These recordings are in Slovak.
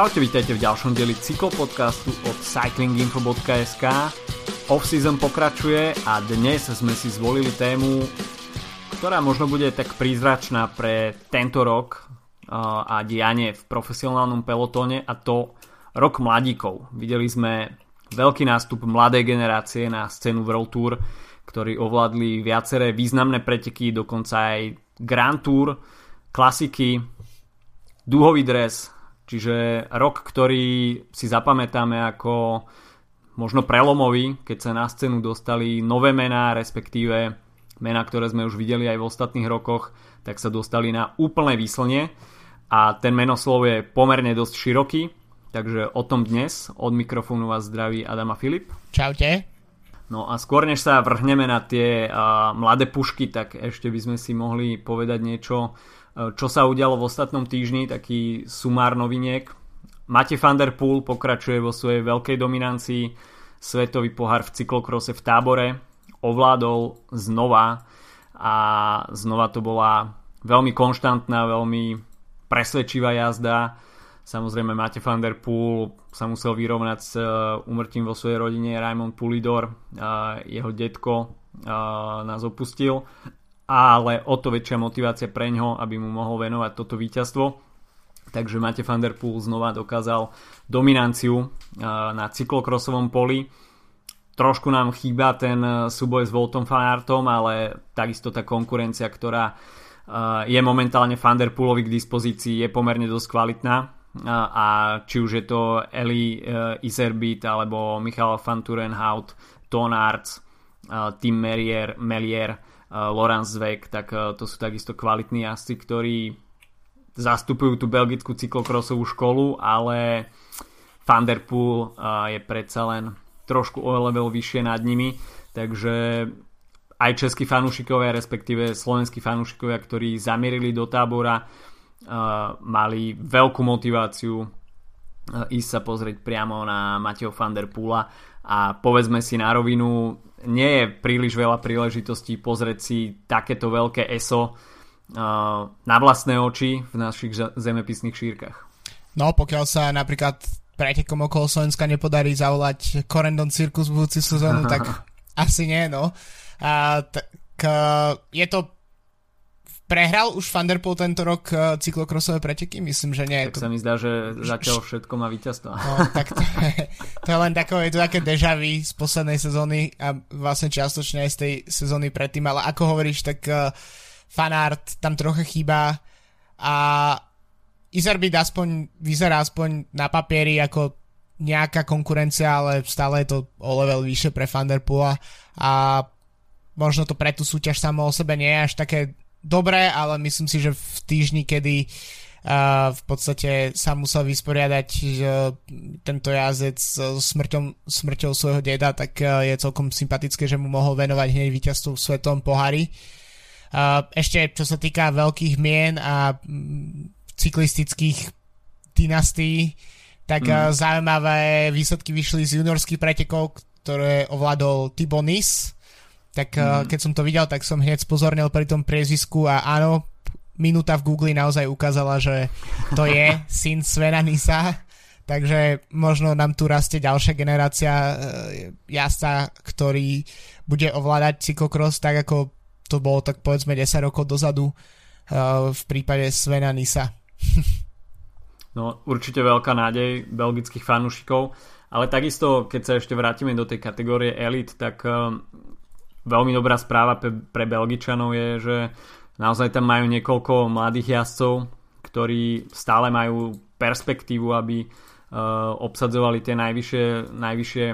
Čaute, vítajte v ďalšom dieli cyklopodcastu od cyclinginfo.sk. Off-season pokračuje a dnes sme si zvolili tému, ktorá možno bude tak prízračná pre tento rok a dianie v profesionálnom pelotóne, a to rok mladíkov. Videli sme veľký nástup mladej generácie na scénu World Tour, ktorí ovládli viaceré významné preteky, dokonca aj Grand Tour, klasiky, dúhový dres, čiže rok, ktorý si zapamätáme ako možno prelomový, keď sa na scénu dostali nové mená, respektíve mená, ktoré sme už videli aj v ostatných rokoch, tak sa dostali na úplné výslnie a ten menoslov je pomerne dosť široký, takže o tom dnes. Od mikrofónu vás zdraví Adam a Filip. Čaute. No a skôr než sa vrhneme na tie mladé pušky, tak ešte by sme si mohli povedať niečo, čo sa udialo v ostatnom týždni, taký sumár noviniek. Mathieu van der Poel pokračuje vo svojej veľkej dominancii. Svetový pohár v cyklokrose v Tábore ovládol znova a znova to bola veľmi konštantná, veľmi presvedčivá jazda. Samozrejme Mathieu van der Poel sa musel vyrovnať s úmrtím vo svojej rodine. Raymond Poulidor, jeho detko, nás opustil, ale o to väčšia motivácia pre ňoho, aby mu mohol venovať toto víťazstvo. Takže Mathieu van der Poel znova dokázal dominanciu na cyklokrosovom poli. Trošku nám chýba ten súboj s Woutom van Aertom, ale takisto tá konkurencia, ktorá je momentálne van der Poelovi k dispozícii, je pomerne dosť kvalitná. A či už je to Eli Iserbyt alebo Michael Vanthourenhout, Toon Aerts, Tim Merlier, Laurence Zvek, tak to sú takisto kvalitní jazdci, ktorí zastupujú tú belgickú cyklokrosovú školu, ale Van der Poel je predsa len trošku o level vyššie nad nimi, takže aj českí fanúšikovia, respektíve slovenskí fanúšikovia, ktorí zamierili do Tábora, mali veľkú motiváciu ísť sa pozrieť priamo na Mathieu van der Poela. A povedzme si na rovinu, nie je príliš veľa príležitostí pozrieť si takéto veľké eso na vlastné oči v našich zemepisných šírkach. No, pokiaľ sa napríklad pretekom okolo Slovenska nepodarí zavolať Corendon Circus v budúci sezónu, tak asi nie, no. A tak je to... Prehral už Van der Poel tento rok cyklokrosové preteky? Myslím, že nie. Tak sa mi zdá, že zatiaľ všetko má víťazstvo. No, tak to je len takové, je to také déjà vu z poslednej sezóny a vlastne čiastočne aj z tej sezóny predtým, ale ako hovoríš, tak Van Aert tam trocha chýba a Iserbyt aspoň vyzerá aspoň na papieri ako nejaká konkurencia, ale stále je to o level vyššie pre Van der Poela a možno to pre tú súťaž samo o sebe nie je až také dobre, ale myslím si, že v týždni, kedy v podstate sa musel vysporiadať tento jazdec so smrťou svojho deda, tak je celkom sympatické, že mu mohol venovať hneď víťazstvo v svetovom pohári. Ešte čo sa týka veľkých mien a cyklistických dynastií, tak zaujímavé výsledky vyšli z juniorských pretekov, ktoré ovládol Thibau Nys. Tak keď som to videl, tak som hneď spozornil pri tom priezvisku a áno, minúta v Google naozaj ukázala, že to je syn Svena Nysa, takže možno nám tu rastie ďalšia generácia jazdca, ktorý bude ovládať cyklokros tak, ako to bolo tak povedzme 10 rokov dozadu v prípade Svena Nysa. No určite veľká nádej belgických fanúšikov, ale takisto keď sa ešte vrátime do tej kategórie elit, tak... Veľmi dobrá správa pre Belgičanov je, že naozaj tam majú niekoľko mladých jazdcov, ktorí stále majú perspektívu, aby obsadzovali tie najvyššie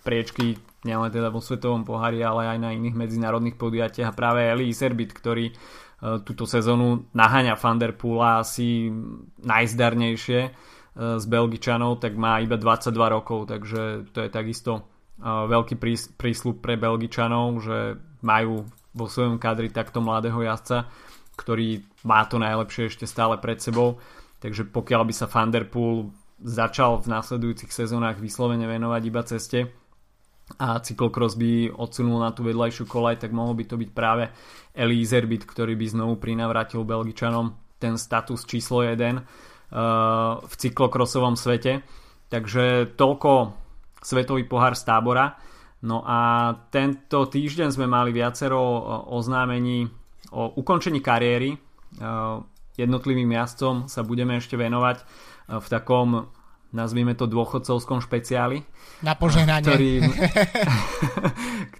priečky, nielen teda vo svetovom pohári, ale aj na iných medzinárodných podujatiach. A práve Eli Iserbyt, ktorý túto sezónu naháňa Van der Poela asi najzdarnejšie z Belgičanov, tak má iba 22 rokov, takže to je takisto veľký prísľub pre Belgičanov, že majú vo svojom kadri takto mladého jazdca, ktorý má to najlepšie ešte stále pred sebou. Takže pokiaľ by sa Van der Poel začal v následujúcich sezónach vyslovene venovať iba ceste a cyklokros by odsunul na tú vedľajšiu kolaj, tak mohol by to byť práve Eli Iserbyt, ktorý by znovu prinavrátil Belgičanom ten status číslo 1 v cyklokrosovom svete. Takže toľko svetový pohár z Tábora. No a tento týždeň sme mali viacero oznámení o ukončení kariéry. Jednotlivým jazdcom sa budeme ešte venovať v takom, nazvime to, dôchodcovskom špeciáli. Na požehnanie.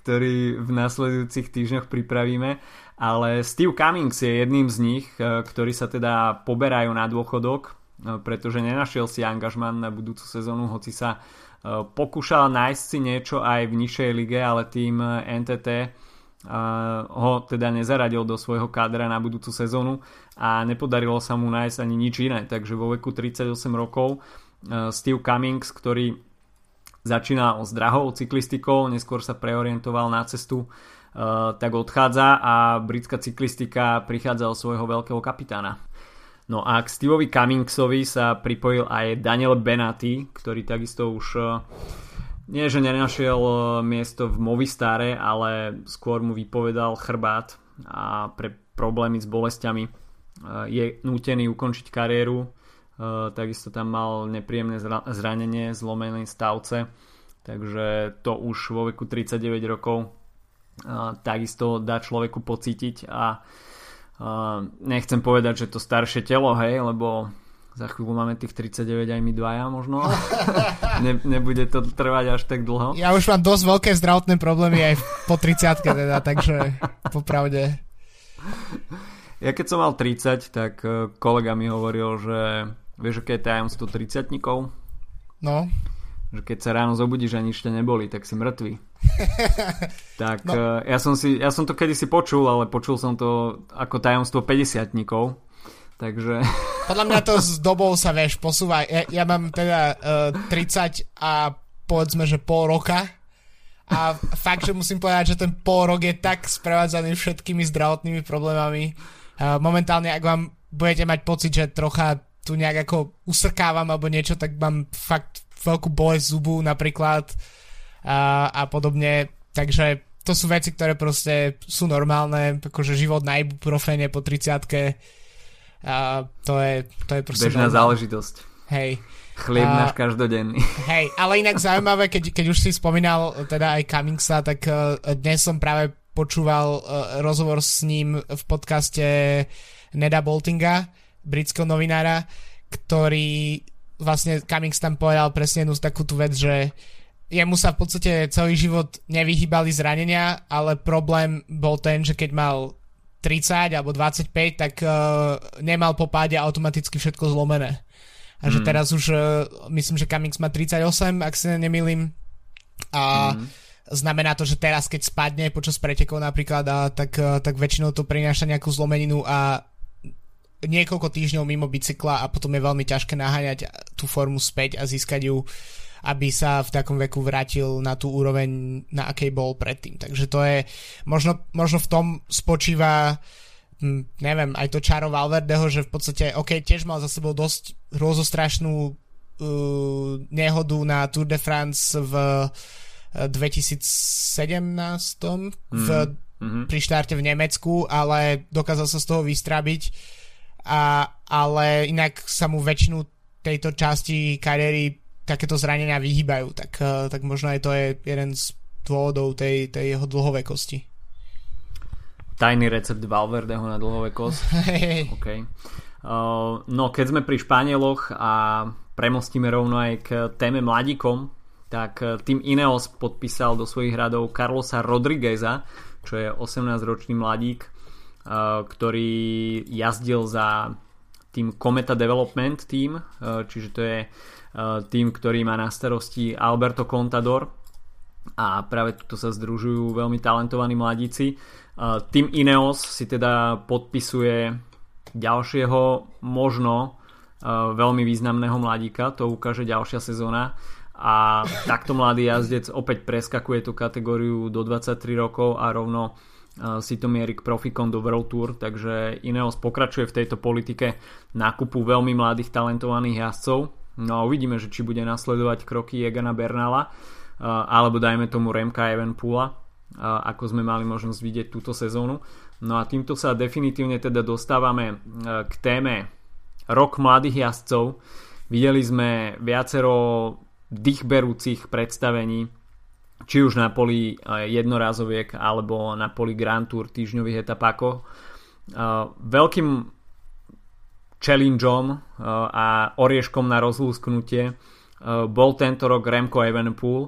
Ktorý v nasledujúcich týždňoch pripravíme. Ale Steve Cummings je jedným z nich, ktorí sa teda poberajú na dôchodok, pretože nenašiel si angažman na budúcu sezónu, hoci sa pokúšal nájsť si niečo aj v nižšej lige, ale tým NTT ho teda nezaradil do svojho kádra na budúcu sezónu a nepodarilo sa mu nájsť ani nič iné. Takže vo veku 38 rokov Steve Cummings, ktorý začínal s drahou cyklistikou, neskôr sa preorientoval na cestu, tak odchádza a britská cyklistika prichádza o svojho veľkého kapitána. No a k Steveovi Cummingsovi sa pripojil aj Daniele Bennati, ktorý takisto už nie že nenašiel miesto v Movistare, ale skôr mu vypovedal chrbát a pre problémy s bolestiami je nútený ukončiť kariéru. Takisto tam mal nepríjemné zranenie, zlomené stavce, takže to už vo veku 39 rokov takisto dá človeku pocítiť. A nechcem povedať, že to staršie telo, hej, lebo za chvíľu máme tých 39 aj my dvaja možno. Nebude to trvať až tak dlho. Ja už mám dosť veľké zdravotné problémy aj po 30-ke teda, takže popravde. Ja keď som mal 30, tak kolega mi hovoril, že vieš, aké je tajomstvo 30-tníkov? No. Že keď sa ráno zobudíš a nič te neboli, tak si mŕtvý. Tak no. ja som to kedysi počul, ale počul som to ako tajomstvo 50-tníkov. Takže... Podľa mňa to s dobou sa, vieš, posúva. Ja mám teda 30 a povedzme, že pol roka. A fakt, že musím povedať, že ten pol rok je tak sprevádzaný všetkými zdravotnými problémami. Momentálne, ak vám budete mať pocit, že trocha tu nejak ako usrkávam alebo niečo, tak mám fakt veľkú bolesť zubu napríklad a podobne, takže to sú veci, ktoré proste sú normálne, akože život na ibuprofene po 30-ke a to je proste bežná záležitosť. Hej. Chlieb náš každodenný. Hej, ale inak zaujímavé, keď už si spomínal teda aj Cummingsa, tak dnes som práve počúval rozhovor s ním v podcaste Neda Boltinga, britského novinára, ktorý vlastne Cummings tam povedal presne jednu takú tú vec, že jemu sa v podstate celý život nevyhýbali zranenia, ale problém bol ten, že keď mal 30 alebo 25, tak nemal po páde automaticky všetko zlomené. A že teraz už myslím, že Cummings má 38, ak sa nemýlim. A znamená to, že teraz keď spadne počas pretekov napríklad, tak väčšinou to prináša nejakú zlomeninu a niekoľko týždňov mimo bicykla a potom je veľmi ťažké naháňať tú formu späť a získať ju, aby sa v takom veku vrátil na tú úroveň, na akej bol predtým. Takže to je, možno v tom spočíva, neviem, aj to čaro Valverdeho, že v podstate, ok, tiež mal za sebou dosť hrozostrašnú nehodu na Tour de France v 2017 pri štarte v Nemecku, ale dokázal sa z toho vystrabiť. Ale inak sa mu väčšinu tejto časti kariéry takéto zranenia vyhýbajú, tak možno aj to je jeden z dôvodov tej jeho dlhovekosti. Tajný recept Valverdeho na dlhovekosť. Okay. No keď sme pri Španieloch a premostíme rovno aj k téme mladíkom, tak tým INEOS podpísal do svojich radov Carlosa Rodrígueza, čo je 18-ročný mladík, ktorý jazdil za tým Cometa Development Team, čiže to je tým, ktorý má na starosti Alberto Contador, a práve tuto sa združujú veľmi talentovaní mladíci. Tým INEOS si teda podpisuje ďalšieho možno veľmi významného mladíka, to ukáže ďalšia sezóna, a takto mladý jazdec opäť preskakuje tú kategóriu do 23 rokov a rovno si to mierí k profikom do World Tour. Takže INEOS pokračuje v tejto politike nákupu veľmi mladých talentovaných jazdcov. No a uvidíme, že či bude nasledovať kroky Egana Bernala alebo dajme tomu Remka Evenepoela, ako sme mali možnosť vidieť túto sezónu. No a týmto sa definitívne teda dostávame k téme rok mladých jazdcov. Videli sme viacero dýchberúcich predstavení, či už na poli jednorazoviek alebo na poli Grand Tour týždňových etapákov. Veľkým challengeom a orieškom na rozlúsknutie bol tento rok Remco Evenepoel,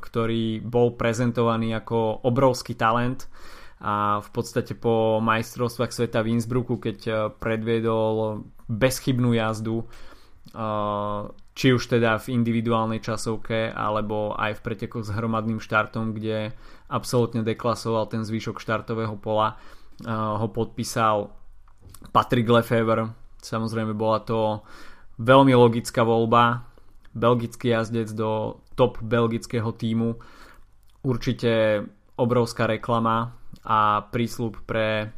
ktorý bol prezentovaný ako obrovský talent a v podstate po majstrovstvách sveta v Innsbrucku, keď predviedol bezchybnú jazdu, či už teda v individuálnej časovke alebo aj v pretekoch s hromadným štartom, kde absolútne deklasoval ten zvyšok štartového pola, ho podpísal Patrick Lefevre. Samozrejme bola to veľmi logická voľba, belgický jazdec do top belgického tímu, určite obrovská reklama a prísľub pre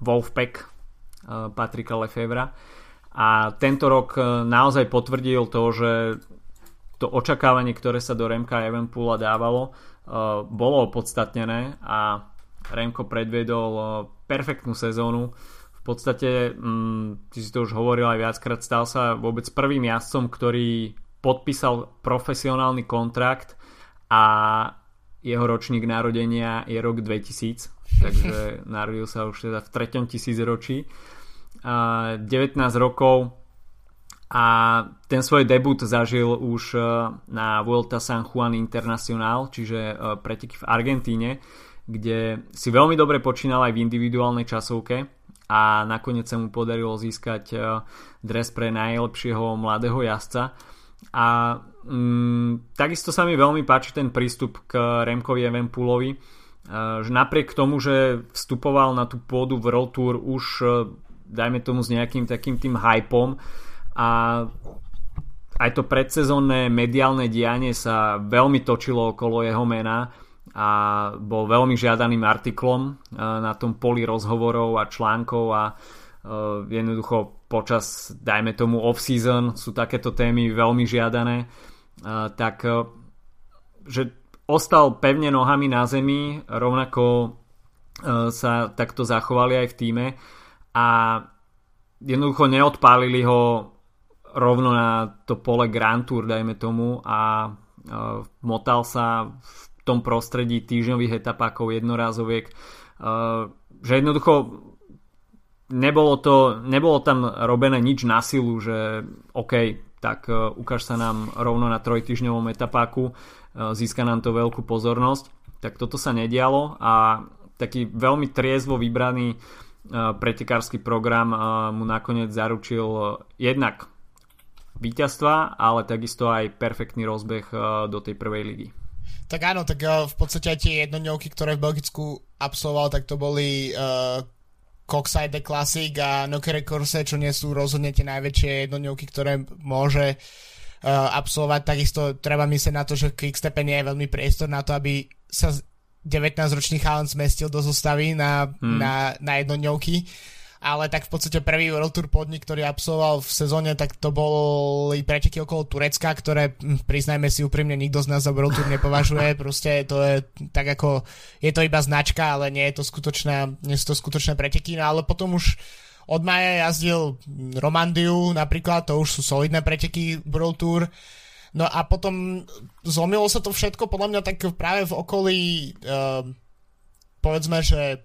Wolfpack Patricka Lefevra. A tento rok naozaj potvrdil to, že to očakávanie, ktoré sa do Remka Evenepoela dávalo, bolo opodstatnené a Remko predvedol perfektnú sezónu. V podstate, ty si to už hovoril aj viackrát, stal sa vôbec prvým jazdcom, ktorý podpísal profesionálny kontrakt a jeho ročník narodenia je rok 2000, takže narodil sa už teda v 3. tisícročí. 19 rokov a ten svoj debut zažil už na Vuelta San Juan Internacional, čiže preteky v Argentíne, kde si veľmi dobre počínal aj v individuálnej časovke a nakoniec sa mu podarilo získať dres pre najlepšieho mladého jazdca. A takisto sa mi veľmi páči ten prístup k Remkovi Evenepoelovi, že napriek tomu, že vstupoval na tú pôdu v World Tour už dajme tomu s nejakým takým tým hypom, a aj to predsezónne mediálne dianie sa veľmi točilo okolo jeho mena a bol veľmi žiadaným artiklom na tom poli rozhovorov a článkov a jednoducho počas dajme tomu off-season sú takéto témy veľmi žiadané, tak že ostal pevne nohami na zemi, rovnako sa takto zachovali aj v tíme a jednoducho neodpálili ho rovno na to pole Grand Tour, dajme tomu, a motal sa v tom prostredí týždňových etapákov, jednorázoviek, že jednoducho nebolo tam robené nič na silu, že OK, tak ukáž sa nám rovno na trojtýždňovom etapáku, získa nám to veľkú pozornosť, tak toto sa nedialo a taký veľmi triezvo vybraný pretekársky program mu nakoniec zaručil jednak víťazstva, ale takisto aj perfektný rozbeh do tej prvej ligy. Tak áno, tak v podstate aj tie jednodňovky, ktoré v Belgicku absolvoval, tak to boli Coxside Classic a Nokere Corse, čo nie sú rozhodne tie najväčšie jednodňovky, ktoré môže absolvovať. Takisto treba myslieť na to, že v Quickstepe nie je veľmi priestor na to, aby sa 19-ročný chalan zmestil do zostavy na jednodňovky, ale tak v podstate prvý World Tour podnik, ktorý absolvoval v sezóne, tak to boli preteky okolo Turecka, ktoré, priznajme si úprimne, nikto z nás za World Tour nepovažuje, proste to je tak ako, je to iba značka, ale nie sú to skutočné preteky. No ale potom už od mája jazdil Romandiu napríklad, to už sú solidné preteky World Tour. No a potom zlomilo sa to všetko podľa mňa tak práve v okolí povedzme, že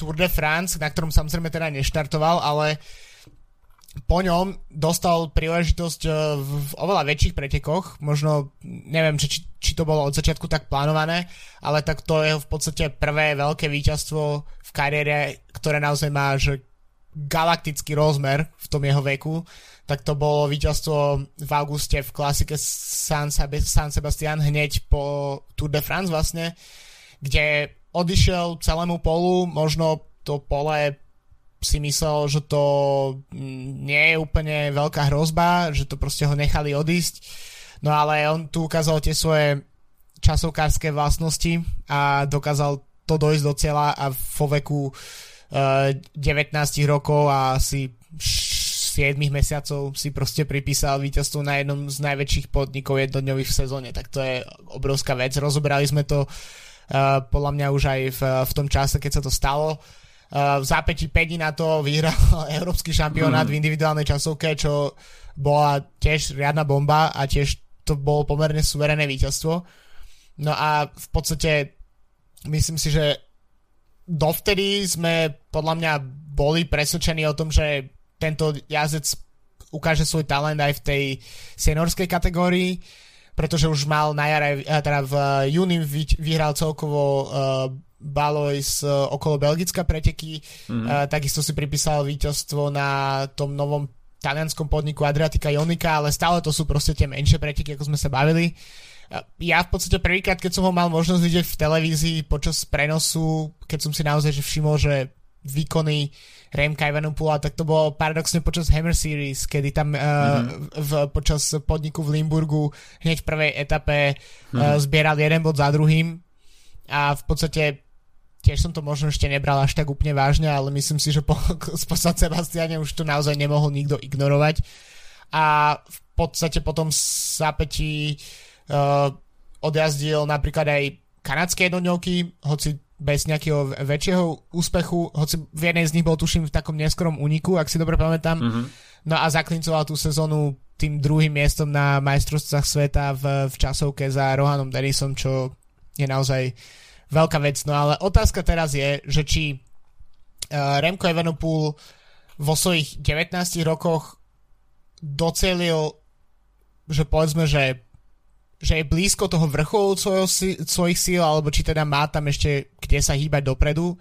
Tour de France, na ktorom samozrejme teda neštartoval, ale po ňom dostal príležitosť v oveľa väčších pretekoch, možno neviem, či to bolo od začiatku tak plánované, ale tak to je v podstate prvé veľké víťazstvo v kariére, ktoré naozaj má že galaktický rozmer v tom jeho veku. Tak to bolo víťazstvo v auguste v klasike San Sebastian hneď po Tour de France vlastne, kde odišiel celému polu, možno to pole si myslel, že to nie je úplne veľká hrozba, že to proste ho nechali odísť, no ale on tu ukázal tie svoje časovkárske vlastnosti a dokázal to dojsť do cieľa a vo veku 19 rokov a asi 7 mesiacov si proste pripísal víťazstvo na jednom z najväčších podnikov jednodňových v sezóne, tak to je obrovská vec. Rozoberali sme to podľa mňa už aj v tom čase, keď sa to stalo. v zápäti 5 dní na to vyhral európsky šampionát v individuálnej časovke, čo bola tiež riadna bomba a tiež to bolo pomerne suverénne víťazstvo. No a v podstate myslím si, že dovtedy sme podľa mňa boli presvedčení o tom, že tento jazdec ukáže svoj talent aj v tej seniorskej kategórii, pretože už mal na jare, teda v júni vyhral celkovo Balois okolo Belgická preteky, takisto si pripísal víťazstvo na tom novom talianskom podniku Adriatica Ionica, ale stále to sú proste tie menšie preteky, ako sme sa bavili. Ja v podstate prvýkrát, keď som ho mal možnosť vidieť v televízii počas prenosu, keď som si naozaj všimol, že výkony Remka Evenepoela, tak to bolo paradoxne počas Hammer Series, kedy tam počas podniku v Limburgu hneď v prvej etape zbieral jeden bod za druhým a v podstate tiež som to možno ešte nebral až tak úplne vážne, ale myslím si, že po San Sebastiane už to naozaj nemohol nikto ignorovať a v podstate potom zápätí odjazdil napríklad aj kanadské jednodňovky, hoci bez nejakého väčšieho úspechu, hoci v jednej z nich bol tuším v takom neskorom úniku, ak si dobre pamätám. No a zaklincoval tú sezónu tým druhým miestom na majstrovstvách sveta v časovke za Rohanom Dennisom, čo je naozaj veľká vec. No ale otázka teraz je, že či Remco Evenepoel vo svojich 19 rokoch docelil, že povedzme, že je blízko toho vrcholu svojich síl, alebo či teda má tam ešte kde sa hýbať dopredu.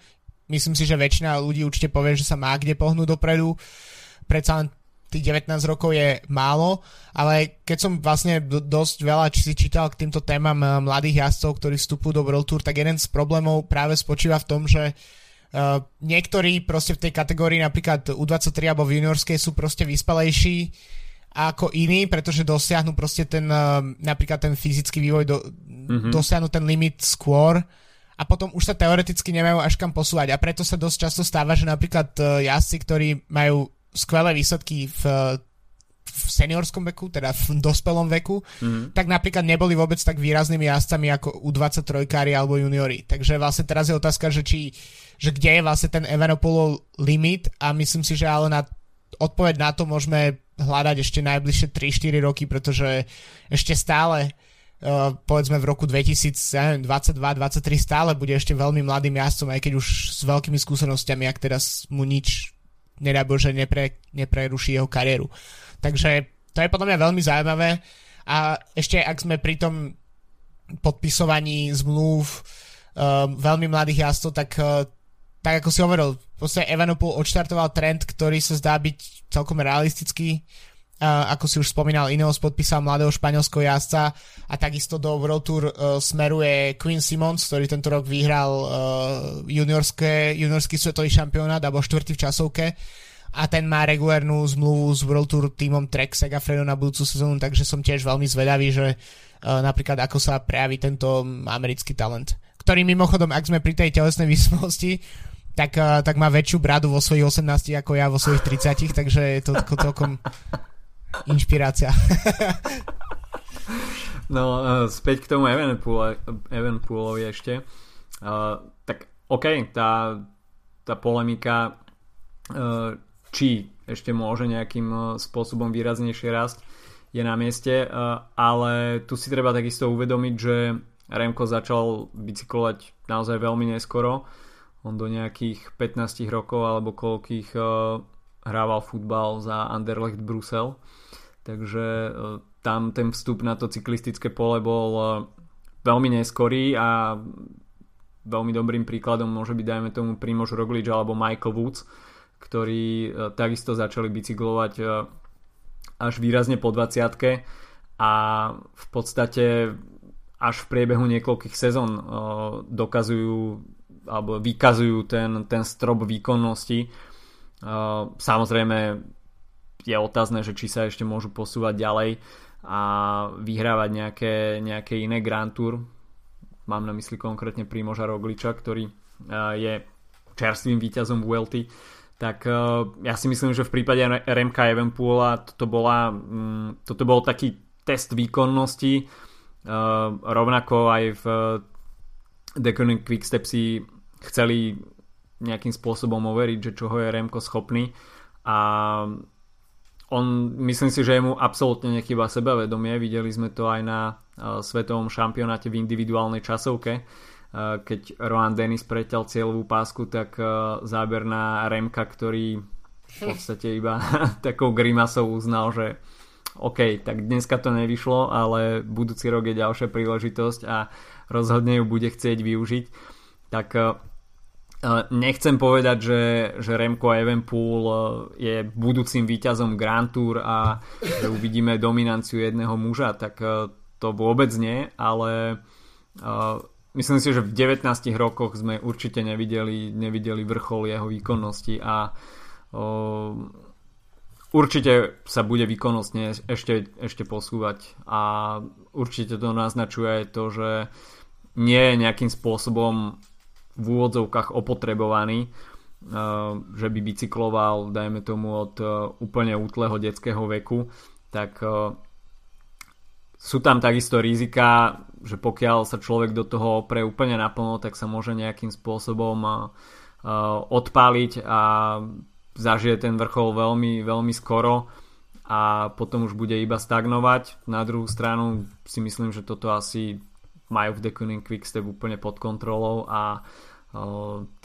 Myslím si, že väčšina ľudí určite povie, že sa má kde pohnúť dopredu. Predsa len tých 19 rokov je málo, ale keď som vlastne dosť veľa čítal k týmto témam mladých jazdcov, ktorí vstupujú do World Tour, tak jeden z problémov práve spočíva v tom, že niektorí proste v tej kategórii napríklad U23 alebo v juniorskej sú proste vyspelejší ako iní, pretože dosiahnu proste ten, napríklad ten fyzický vývoj, dosiahnu ten limit skôr a potom už sa teoreticky nemajú až kam posúvať a preto sa dosť často stáva, že napríklad jazdci, ktorí majú skvelé výsledky v seniorskom veku, teda v dospelom veku, tak napríklad neboli vôbec tak výraznými jazdcami ako U23-kári alebo juniori. Takže vlastne teraz je otázka, že kde je vlastne ten Evenepoelov limit a myslím si, že ale na odpoveď na to môžeme hľadať ešte najbližšie 3-4 roky, pretože ešte stále povedzme v roku 2022-23 stále bude ešte veľmi mladým jazdcom, aj keď už s veľkými skúsenostiami, ak teraz mu nič nedá Bože nepreruší jeho kariéru. Takže to je podľa mňa veľmi zaujímavé a ešte ak sme pri tom podpisovaní zmluv veľmi mladých jazdcov, tak ako si hovoril, v podstate Evenepoel odštartoval trend, ktorý sa zdá byť celkom realistický. Ako si už spomínal, INEOS podpísal mladého španielského jazdca a takisto do World Tour smeruje Quinn Simmons, ktorý tento rok vyhral juniorský svetový šampionát alebo štvrtý v časovke a ten má regulárnu zmluvu s World Tour týmom Trek Segafredo na budúcu sezónu, takže som tiež veľmi zvedavý, že napríklad ako sa prejaví tento americký talent, ktorý mimochodom, ak sme pri tej telesnej výslosti, tak má väčšiu bradu vo svojich 18 ako ja vo svojich 30, takže je to celkom inšpirácia. No, späť k tomu Evenepoelovi ešte. Tak OK, tá polemika, či ešte môže nejakým spôsobom výraznejšie rásť, je na mieste, ale tu si treba takisto uvedomiť, že Remko začal bicyklovať naozaj veľmi neskoro. On do nejakých 15 rokov alebo koľkých hrával futbal za Anderlecht Brusel. Takže tam ten vstup na to cyklistické pole bol veľmi neskorý a veľmi dobrým príkladom môže byť dajme tomu Primož Roglič alebo Michael Woods, ktorí takisto začali bicyklovať až výrazne po 20-ke a v podstate až v priebehu niekoľkých sezón dokazujú alebo vykazujú ten strop výkonnosti. Samozrejme je otázne, že či sa ešte môžu posúvať ďalej a vyhrávať nejaké iné Grand Tour. Mám na mysli konkrétne Primoža Rogliča, ktorý je čerstvým víťazom Vuelty. Tak ja si myslím, že v prípade Remka Evenepoela toto bol taký test výkonnosti. Rovnako aj v Deceuninck Quick-Step si chceli nejakým spôsobom overiť, že čoho je Remko schopný, a on, myslím si, že mu absolútne nechýba sebavedomie. Videli sme to aj na svetovom šampionáte v individuálnej časovke, keď Rohan Dennis preťal cieľovú pásku, tak záber na Remka, ktorý v podstate iba takou grimasou uznal, že OK, tak dneska to nevyšlo, ale budúci rok je ďalšia príležitosť a rozhodne ju bude chcieť využiť. Tak nechcem povedať, že Remco Evenepoel je budúcim víťazom Grand Tour a že uvidíme dominanciu jedného muža, tak to vôbec nie, ale myslím si, že v 19 rokoch sme určite nevideli vrchol jeho výkonnosti a určite sa bude výkonnostne ešte posúvať a určite to naznačuje aj to, že nie je nejakým spôsobom v úvodzovkách opotrebovaný, že by bicykloval, dajme tomu, od úplne útleho detského veku, tak sú tam takisto rizika, že pokiaľ sa človek do toho oprie úplne naplno, tak sa môže nejakým spôsobom odpáliť a zažije ten vrchol veľmi, veľmi skoro a potom už bude iba stagnovať. Na druhú stranu si myslím, že toto asi majú v Deceuninck Quick-Step úplne pod kontrolou a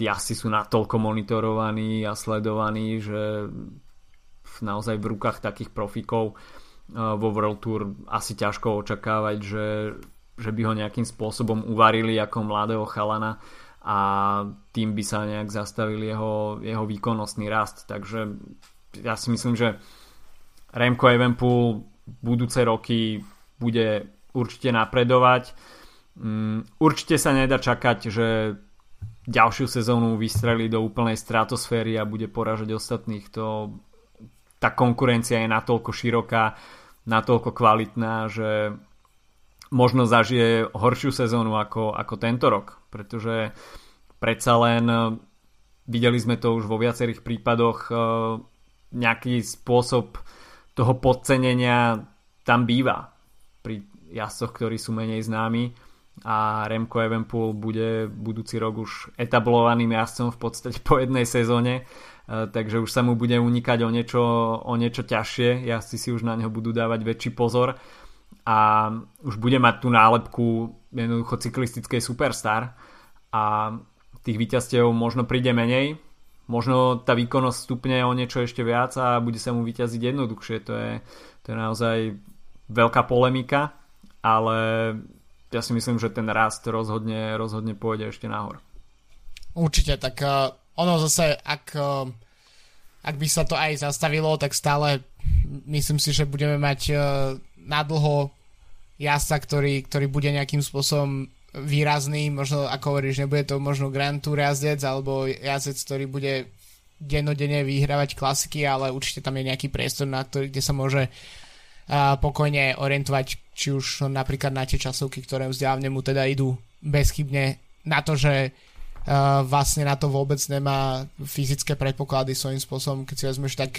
tí asi sú natoľko monitorovaní a sledovaní, že naozaj v rukách takých profikov vo World Tour asi ťažko očakávať, že by ho nejakým spôsobom uvarili ako mladého chalana a tým by sa nejak zastavil jeho výkonnostný rast. Takže ja si myslím, že Remco Evenepoel budúce roky bude určite napredovať. Určite sa nedá čakať, že ďalšiu sezónu vystrelí do úplnej stratosféry a bude poražať ostatných. Tá konkurencia je natoľko široká, natoľko kvalitná, že možno zažije horšiu sezónu ako tento rok, pretože predsa len videli sme to už vo viacerých prípadoch, nejaký spôsob toho podcenenia tam býva pri jazdcoch, ktorí sú menej známi, a Remco Evenepoel bude budúci rok už etablovaným jazdcom v podstate po jednej sezóne, takže už sa mu bude unikať o niečo ťažšie. Jazdci si už na neho budú dávať väčší pozor a už bude mať tú nálepku jednoducho cyklistickej superstar a tých víťazstiev možno príde menej, možno tá výkonnosť stupne o niečo ešte viac a bude sa mu vyťaziť jednoduchšie. To je naozaj veľká polemika, ale ja si myslím, že ten rast rozhodne pôjde ešte nahor. Určite, tak ono zase, ak by sa to aj zastavilo, tak stále myslím si, že budeme mať nadlho jazdca, ktorý bude nejakým spôsobom výrazný, možno, ako hovoríš, nebude to možno Grand Tour jazdec alebo jazdec, ktorý bude dennodenne vyhrávať klasiky, ale určite tam je nejaký priestor, kde sa môže pokojne orientovať, či už napríklad na tie časovky, ktoré vzdialne mu teda idú bezchybne, na to, že vlastne na to vôbec nemá fyzické predpoklady svojím spôsobom. Keď si vezmeš, tak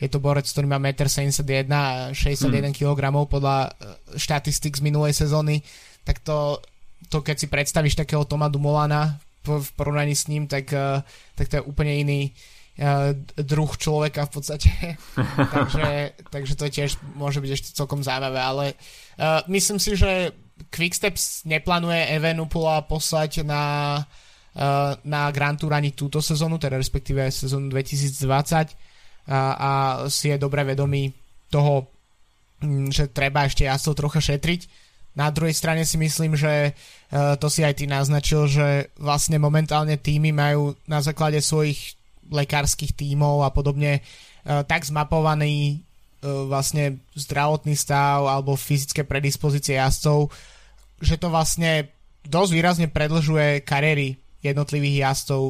je to borec, ktorý má 1,71 m a 61 kg podľa štatistik z minulej sezóny, tak to keď si predstavíš takého Toma Dumolana v porovnaní s ním, tak to je úplne iný druh človeka v podstate. takže to tiež môže byť ešte celkom zaujímavé, ale myslím si, že Quicksteps neplánuje Evenepoela poslať na Grand Tour ani túto sezónu, teda respektíve sezónu 2020, a si je dobre vedomý toho, že treba ešte jazdcov trocha šetriť. Na druhej strane si myslím, že to si aj ty naznačil, že vlastne momentálne týmy majú na základe svojich lekárskych tímov a podobne tak zmapovaný vlastne zdravotný stav alebo fyzické predispozície jazdcov, že to vlastne dosť výrazne predlžuje kariéry jednotlivých jazdcov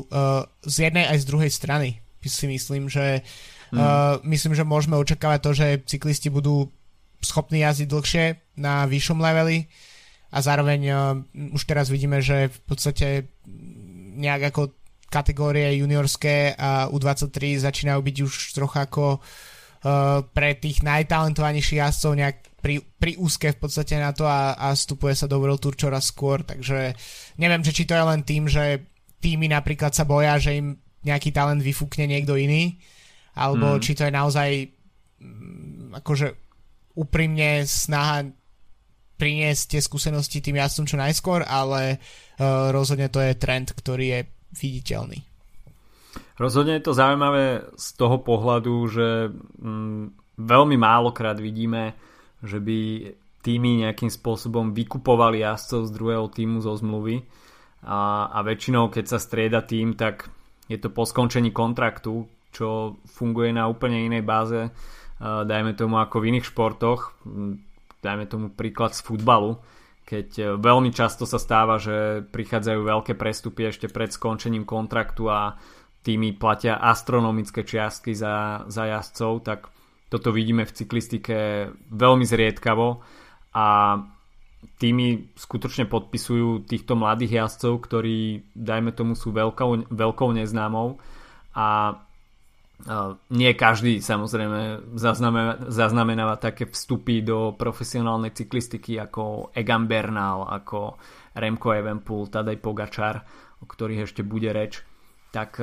z jednej aj z druhej strany. Si myslím, že môžeme očakávať to, že cyklisti budú schopní jazdiť dlhšie na vyššom leveli a zároveň už teraz vidíme, že v podstate nejak ako kategórie juniorské a U23 začínajú byť už trocha ako pre tých najtalentovanejších jazdcov nejak pri úzke v podstate na to a vstupuje sa do World Tour čoraz skôr, takže neviem, či to je len tým, že týmy napríklad sa boja, že im nejaký talent vyfúkne niekto iný, alebo či to je naozaj akože úprimne snaha priniesť tie skúsenosti tým jazdcom čo najskôr, ale rozhodne to je trend, ktorý je viditeľný. Rozhodne je to zaujímavé z toho pohľadu, že veľmi málokrát vidíme, že by týmy nejakým spôsobom vykupovali jazdcov z druhého týmu zo zmluvy a väčšinou keď sa strieda tým, tak je to po skončení kontraktu, čo funguje na úplne inej báze, dajme tomu ako v iných športoch, dajme tomu príklad z futbalu, keď veľmi často sa stáva, že prichádzajú veľké prestupy ešte pred skončením kontraktu a týmy platia astronomické čiastky za jazdcov, tak toto vidíme v cyklistike veľmi zriedkavo a týmy skutočne podpisujú týchto mladých jazdcov, ktorí dajme tomu sú veľkou neznámou a nie každý samozrejme zaznamenáva také vstupy do profesionálnej cyklistiky ako Egan Bernal, ako Remco Evenepoel, Tadej Pogačar, o ktorých ešte bude reč. Tak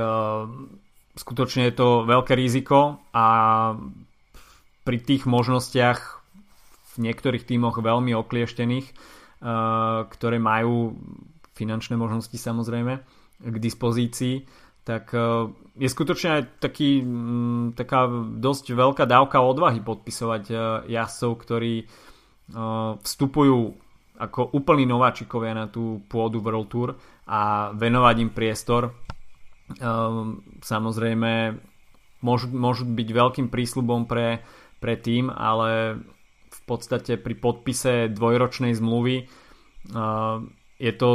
skutočne je to veľké riziko a pri tých možnostiach v niektorých tímoch veľmi oklieštených, ktoré majú finančné možnosti samozrejme k dispozícii, tak je skutočne aj taká dosť veľká dávka odvahy podpisovať jazdcov, ktorí vstupujú ako úplní nováčikovia na tú pôdu World Tour a venovať im priestor. Samozrejme môžu byť veľkým prísľubom pre tým, ale v podstate pri podpise dvojročnej zmluvy je to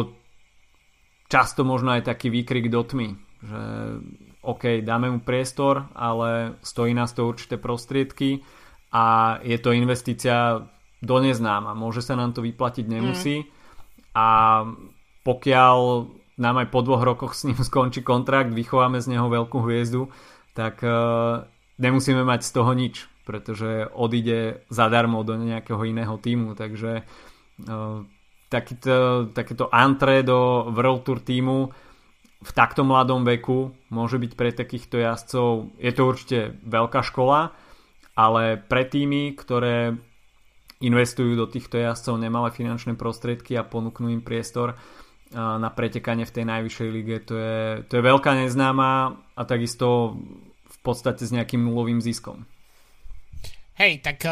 často možno aj taký výkrik do tmy, že OK, dáme mu priestor, ale stojí nás to určité prostriedky a je to investícia do neznáma, môže sa nám to vyplatiť, nemusí a pokiaľ nám aj po 2 rokoch s ním skončí kontrakt, vychováme z neho veľkú hviezdu, tak nemusíme mať z toho nič, pretože odíde zadarmo do nejakého iného týmu, takže takéto antré do World Tour týmu v takto mladom veku môže byť pre takýchto jazdcov, je to určite veľká škola, ale pre týmy, ktoré investujú do týchto jazdcov nemalé finančné prostriedky a ponúknú im priestor na pretekanie v tej najvyššej lige, to je veľká neznáma a takisto v podstate s nejakým nulovým ziskom. Hej, tak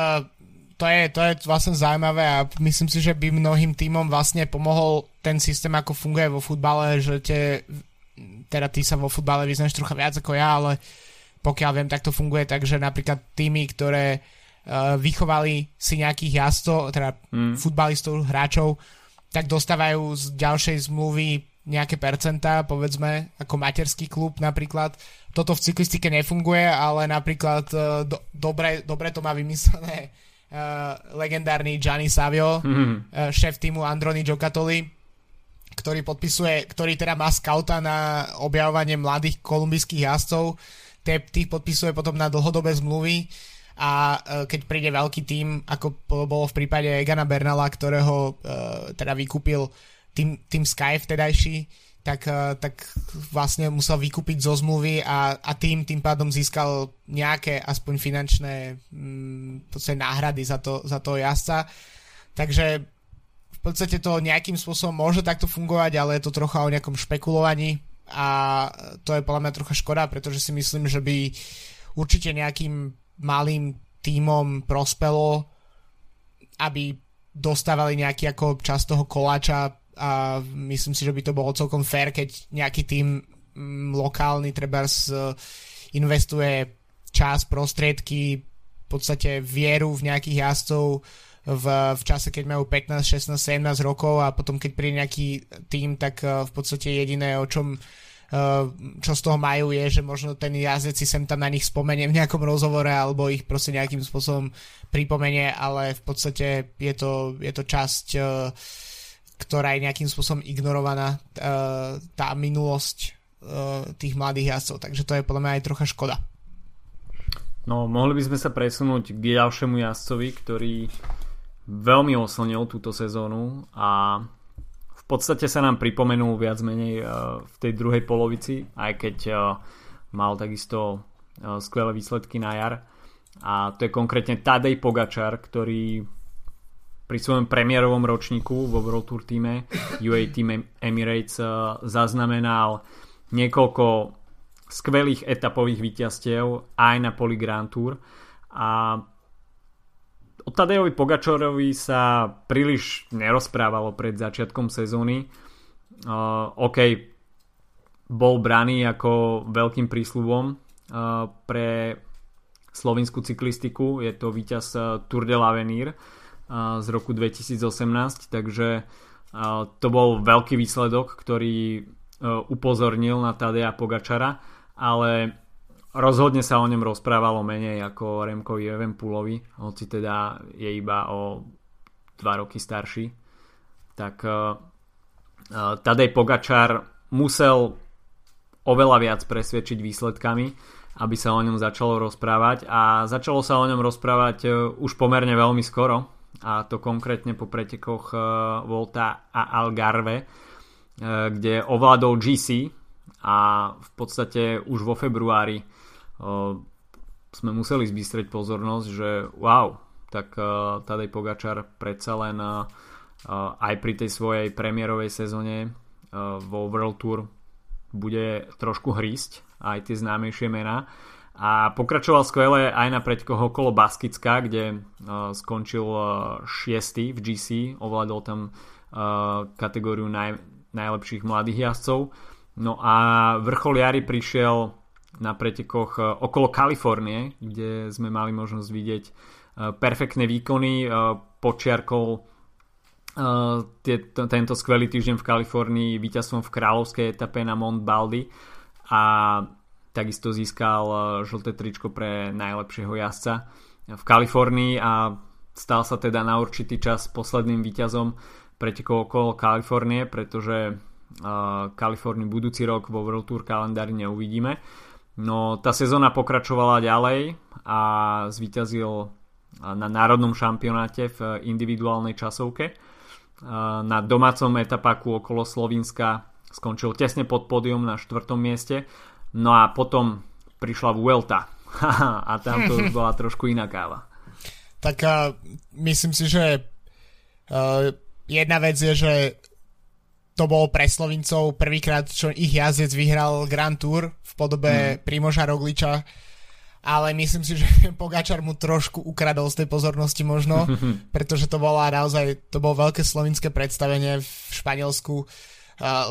to je vlastne zaujímavé a myslím si, že by mnohým tímom vlastne pomohol ten systém, ako funguje vo futbale, že ty sa vo futbale vyznáš trocha viac ako ja, ale pokiaľ viem, tak to funguje, takže napríklad tímy, ktoré vychovali si nejakých jazdcov, teda futbalistov, hráčov, tak dostávajú z ďalšej zmluvy nejaké percentá, povedzme, ako materský klub napríklad. Toto v cyklistike nefunguje, ale napríklad dobre to má vymyslené legendárny Gianni Savio, šéf týmu Androni Giocattoli, ktorý teda má skauta na objavovanie mladých kolumbijských jazdcov, tých podpisuje potom na dlhodobé zmluvy a keď príde veľký tím, ako bolo v prípade Egana Bernala, ktorého teda vykúpil tým Sky vtedajší, tak vlastne musel vykúpiť zo zmluvy a tým pádom získal nejaké aspoň finančné náhrady za toho jazdca. Takže v podstate to nejakým spôsobom môže takto fungovať, ale je to trocha o nejakom špekulovaní a to je podľa mňa trocha škoda, pretože si myslím, že by určite nejakým malým tímom prospelo, aby dostávali nejaký ako čas toho koláča a myslím si, že by to bolo celkom fair, keď nejaký tím lokálny trebárs investuje čas, prostriedky, v podstate vieru v nejakých jazdcov v čase, keď majú 15, 16, 17 rokov a potom keď príde nejaký tím, tak v podstate jediné, čo z toho majú, je, že možno ten jazdec si sem tam na nich spomenie v nejakom rozhovore alebo ich proste nejakým spôsobom pripomenie, ale v podstate je to časť, ktorá je nejakým spôsobom ignorovaná, tá minulosť tých mladých jazdcov, takže to je podľa mňa aj trocha škoda. No, mohli by sme sa presunúť k ďalšiemu jazdcovi, ktorý veľmi oslnil túto sezónu a v v podstate sa nám pripomenul viac menej v tej druhej polovici, aj keď mal takisto skvelé výsledky na jar. A to je konkrétne Tadej Pogačar, ktorý pri svojom premiérovom ročníku vo World Tour týme UAE Team Emirates zaznamenal niekoľko skvelých etapových víťazstiev aj na poli Grand Tour. A o Tadejovi Pogačarovi sa príliš nerozprávalo pred začiatkom sezóny. OK, bol braný ako veľkým prísľubom pre slovenskú cyklistiku. Je to víťaz Tour de l'Avenir z roku 2018, takže to bol veľký výsledok, ktorý upozornil na Tadeja Pogačara, ale rozhodne sa o ňom rozprávalo menej ako Remkovi Evenepoelovi, hoci teda je iba o 2 roky starší. Tak Tadej Pogačar musel oveľa viac presvedčiť výsledkami, aby sa o ňom začalo rozprávať, a začalo sa o ňom rozprávať už pomerne veľmi skoro, a to konkrétne po pretekoch Vuelta a Algarve, kde ovládol GC a v podstate už vo februári sme museli zbystrieť pozornosť, že wow, tak Tadej Pogačar predsa len aj pri tej svojej premiérovej sezóne vo World Tour bude trošku hrísť aj tie známejšie mená, a pokračoval skvele aj na pretekoch okolo Baskicka, kde skončil 6. v GC, ovládol tam kategóriu najlepších mladých jazdcov. No a vrchol jari prišiel na pretekoch okolo Kalifornie, kde sme mali možnosť vidieť perfektné výkony. Počiarkol tento skvelý týždeň v Kalifornii víťazstvom v kráľovskej etape na Mont Baldy, a takisto získal žlté tričko pre najlepšieho jazdca v Kalifornii a stal sa teda na určitý čas posledným víťazom pretekov okolo Kalifornie, pretože Kaliforniu budúci rok vo World Tour kalendári neuvidíme. No tá sezóna pokračovala ďalej a zvíťazil na národnom šampionáte v individuálnej časovke. Na domácom etapáku okolo Slovinska skončil tesne pod pódium na 4. mieste. No a potom prišla Vuelta a tam to už bola trošku iná káva. Tak myslím si, že jedna vec je, že to bolo pre Slovincov prvýkrát, čo ich jazdec vyhral Grand Tour v podobe Primoža Rogliča, ale myslím si, že Pogačar mu trošku ukradol z tej pozornosti možno, pretože to bola naozaj, to bolo veľké slovinské predstavenie v Španielsku.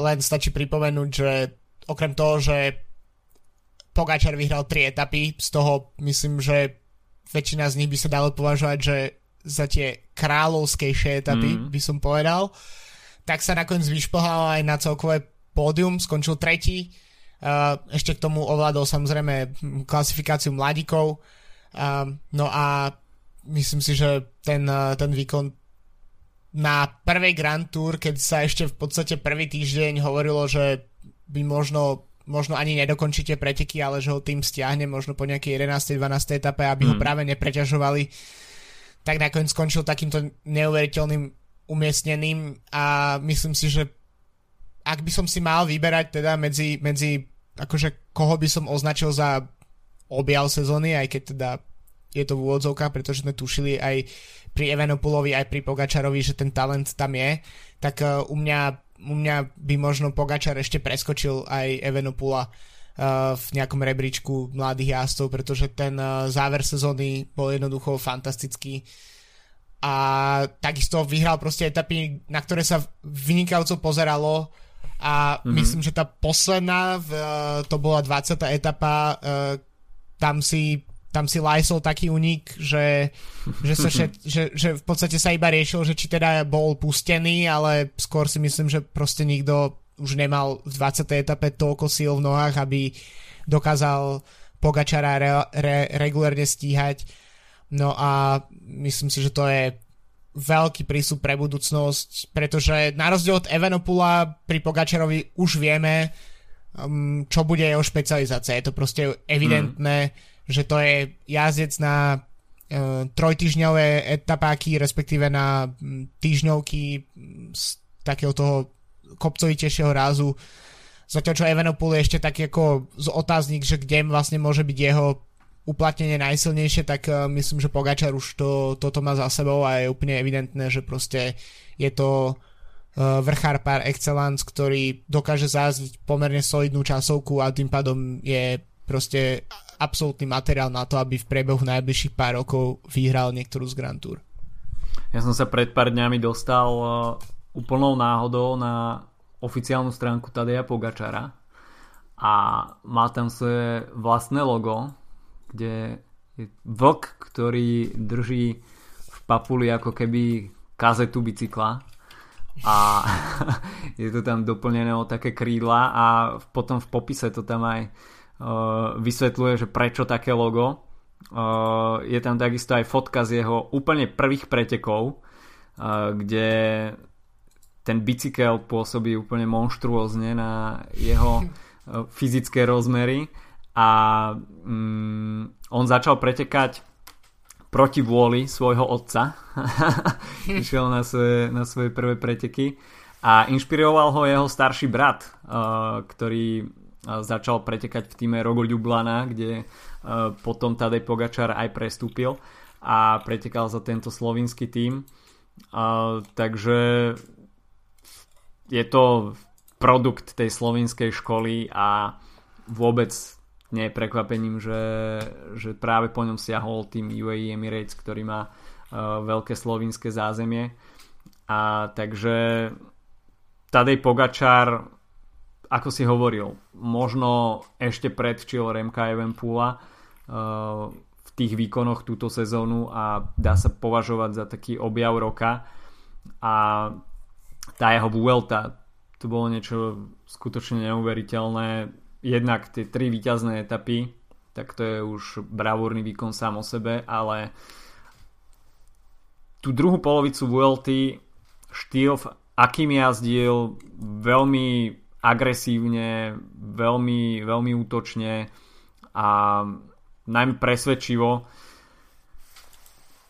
Len stačí pripomenúť, že okrem toho, že Pogačar vyhral 3 etapy, z toho myslím, že väčšina z nich by sa dalo považovať, že za tie kráľovskejšie etapy by som povedal, tak sa nakoniec vyšplhal aj na celkové pódium, skončil 3. Ešte k tomu ovládol samozrejme klasifikáciu mladíkov. No a myslím si, že ten výkon na prvej Grand Tour, keď sa ešte v podstate prvý týždeň hovorilo, že by možno ani nedokončíte preteky, ale že ho tým stiahne možno po nejakej 11. 12. etape, aby ho práve nepreťažovali, tak nakoniec skončil takýmto neuveriteľným umiestneným, a myslím si, že ak by som si mal vyberať teda medzi akože koho by som označil za objav sezóny, aj keď teda je to v úvodzovkách, pretože sme tušili aj pri Evenepoelovi, aj pri Pogačarovi, že ten talent tam je, tak u mňa by možno Pogačar ešte preskočil aj Evenepoela v nejakom rebríčku mladých jazdcov, pretože ten záver sezóny bol jednoducho fantastický. A takisto vyhral proste etapy, na ktoré sa vynikajúco pozeralo, a myslím, že tá posledná, to bola 20. etapa, tam si lajsol taký unik, že v podstate sa iba riešil, že či teda bol pustený, ale skôr si myslím, že proste nikto už nemal v 20. etape toľko síl v nohách, aby dokázal Pogačara regulérne stíhať. No a myslím si, že to je veľký prísľub pre budúcnosť, pretože na rozdiel od Evenepoela pri Pogačarovi už vieme, čo bude jeho špecializácia. Je to proste evidentné, že to je jazdec na trojtýždňové etapáky, respektíve na týždňovky z takého toho kopcovitejšieho rázu. Zatiaľ čo Evenepoel je ešte tak ako z otáznik, že kde vlastne môže byť jeho uplatnenie najsilnejšie, tak myslím, že Pogačar už toto má za sebou a je úplne evidentné, že proste je to vrchár par excellence, ktorý dokáže zázniť pomerne solidnú časovku a tým pádom je proste absolútny materiál na to, aby v priebehu najbližších pár rokov vyhral niektorú z Grand Tour. Ja som sa pred pár dňami dostal úplnou náhodou na oficiálnu stránku Tadeja Pogačara a má tam svoje vlastné logo, kde je vlk, ktorý drží v papuli ako keby kazetu bicykla a je to tam doplnené o také krídla a potom v popise to tam aj vysvetľuje, že prečo také logo. Je tam takisto aj fotka z jeho úplne prvých pretekov, kde ten bicykel pôsobí úplne monštruózne na jeho fyzické rozmery a on začal pretekať proti vôli svojho otca. Išiel na svoje prvé preteky a inšpiroval ho jeho starší brat, ktorý začal pretekať v týme Rogo Ljubljana, kde potom Tadej Pogačar aj prestúpil a pretekal za tento slovinský tím. Takže je to produkt tej slovinskej školy a vôbec nie je prekvapením, že práve po ňom siahol tým UAE Emirates, ktorý má veľké slovinské zázemie. A takže Tadej Pogačar, ako si hovoril, možno ešte predčil Remka Evenepoela v tých výkonoch túto sezónu a dá sa považovať za taký objav roka. A tá jeho Vuelta, to bolo niečo skutočne neuveriteľné. Jednak tie 3 víťazné etapy, tak to je už bravúrny výkon sám o sebe, ale tú druhú polovicu Vuelty štýl, akým jazdil, veľmi agresívne, veľmi, veľmi útočne a najmä presvedčivo.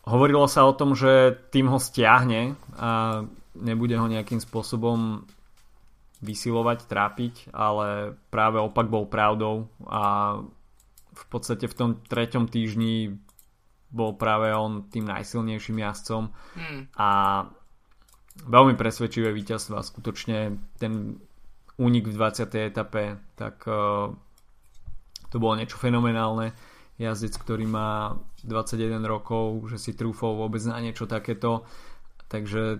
Hovorilo sa o tom, že tým ho stiahne a nebude ho nejakým spôsobom vysilovať, trápiť, ale práve opak bol pravdou a v podstate v tom 3. týždni bol práve on tým najsilnejším jazdcom a veľmi presvedčivé víťazstvo a skutočne ten únik v 20. etape, tak to bolo niečo fenomenálne. Jazdec, ktorý má 21 rokov, že si trúfol vôbec na niečo takéto, takže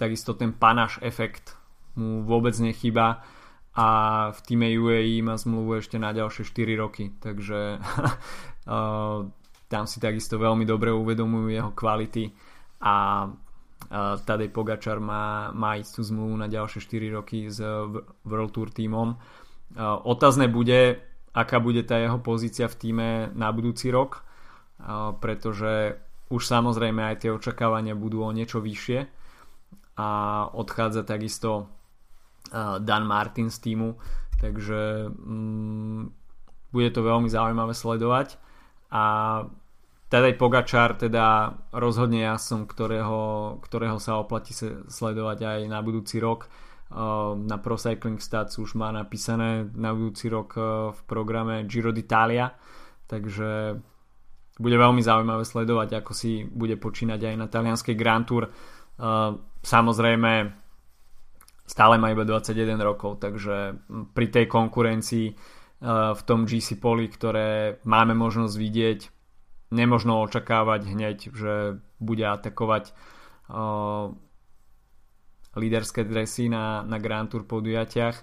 takisto ten panaš efekt mu vôbec nechýba a v týme UAE má zmluvu ešte na ďalšie 4 roky, takže tam si takisto veľmi dobre uvedomujú jeho kvality a Tadej Pogačar má istú zmluvu na ďalšie 4 roky s World Tour tímom. Otázne bude, aká bude tá jeho pozícia v týme na budúci rok, pretože už samozrejme aj tie očakávania budú o niečo vyššie a odchádza takisto Dan Martin z týmu, takže bude to veľmi zaujímavé sledovať a Tadej Pogačar teda rozhodne jazdcom, ktorého sa oplatí sledovať aj na budúci rok. Na Pro Cycling Stats už má napísané na budúci rok v programe Giro d'Italia, takže bude veľmi zaujímavé sledovať, ako si bude počínať aj na talianskej Grand Tour. Samozrejme stále má iba 21 rokov, takže pri tej konkurencii v tom GC poli, ktoré máme možnosť vidieť, nemožno očakávať hneď, že bude atakovať líderské dresy na Grand Tour podujatiach.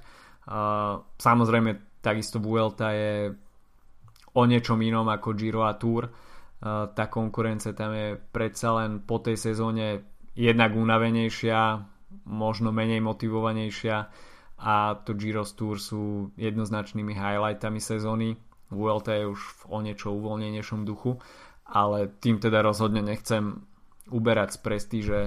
Samozrejme takisto Vuelta je o niečom inom ako Giro a Tour. Tá konkurencia tam je predsa len po tej sezóne jednak unavenejšia, možno menej motivovanejšia a to Giro Tour sú jednoznačnými highlightami sezóny. Vuelta je už v o niečo uvoľnenejšom duchu, ale tým teda rozhodne nechcem uberať z prestíže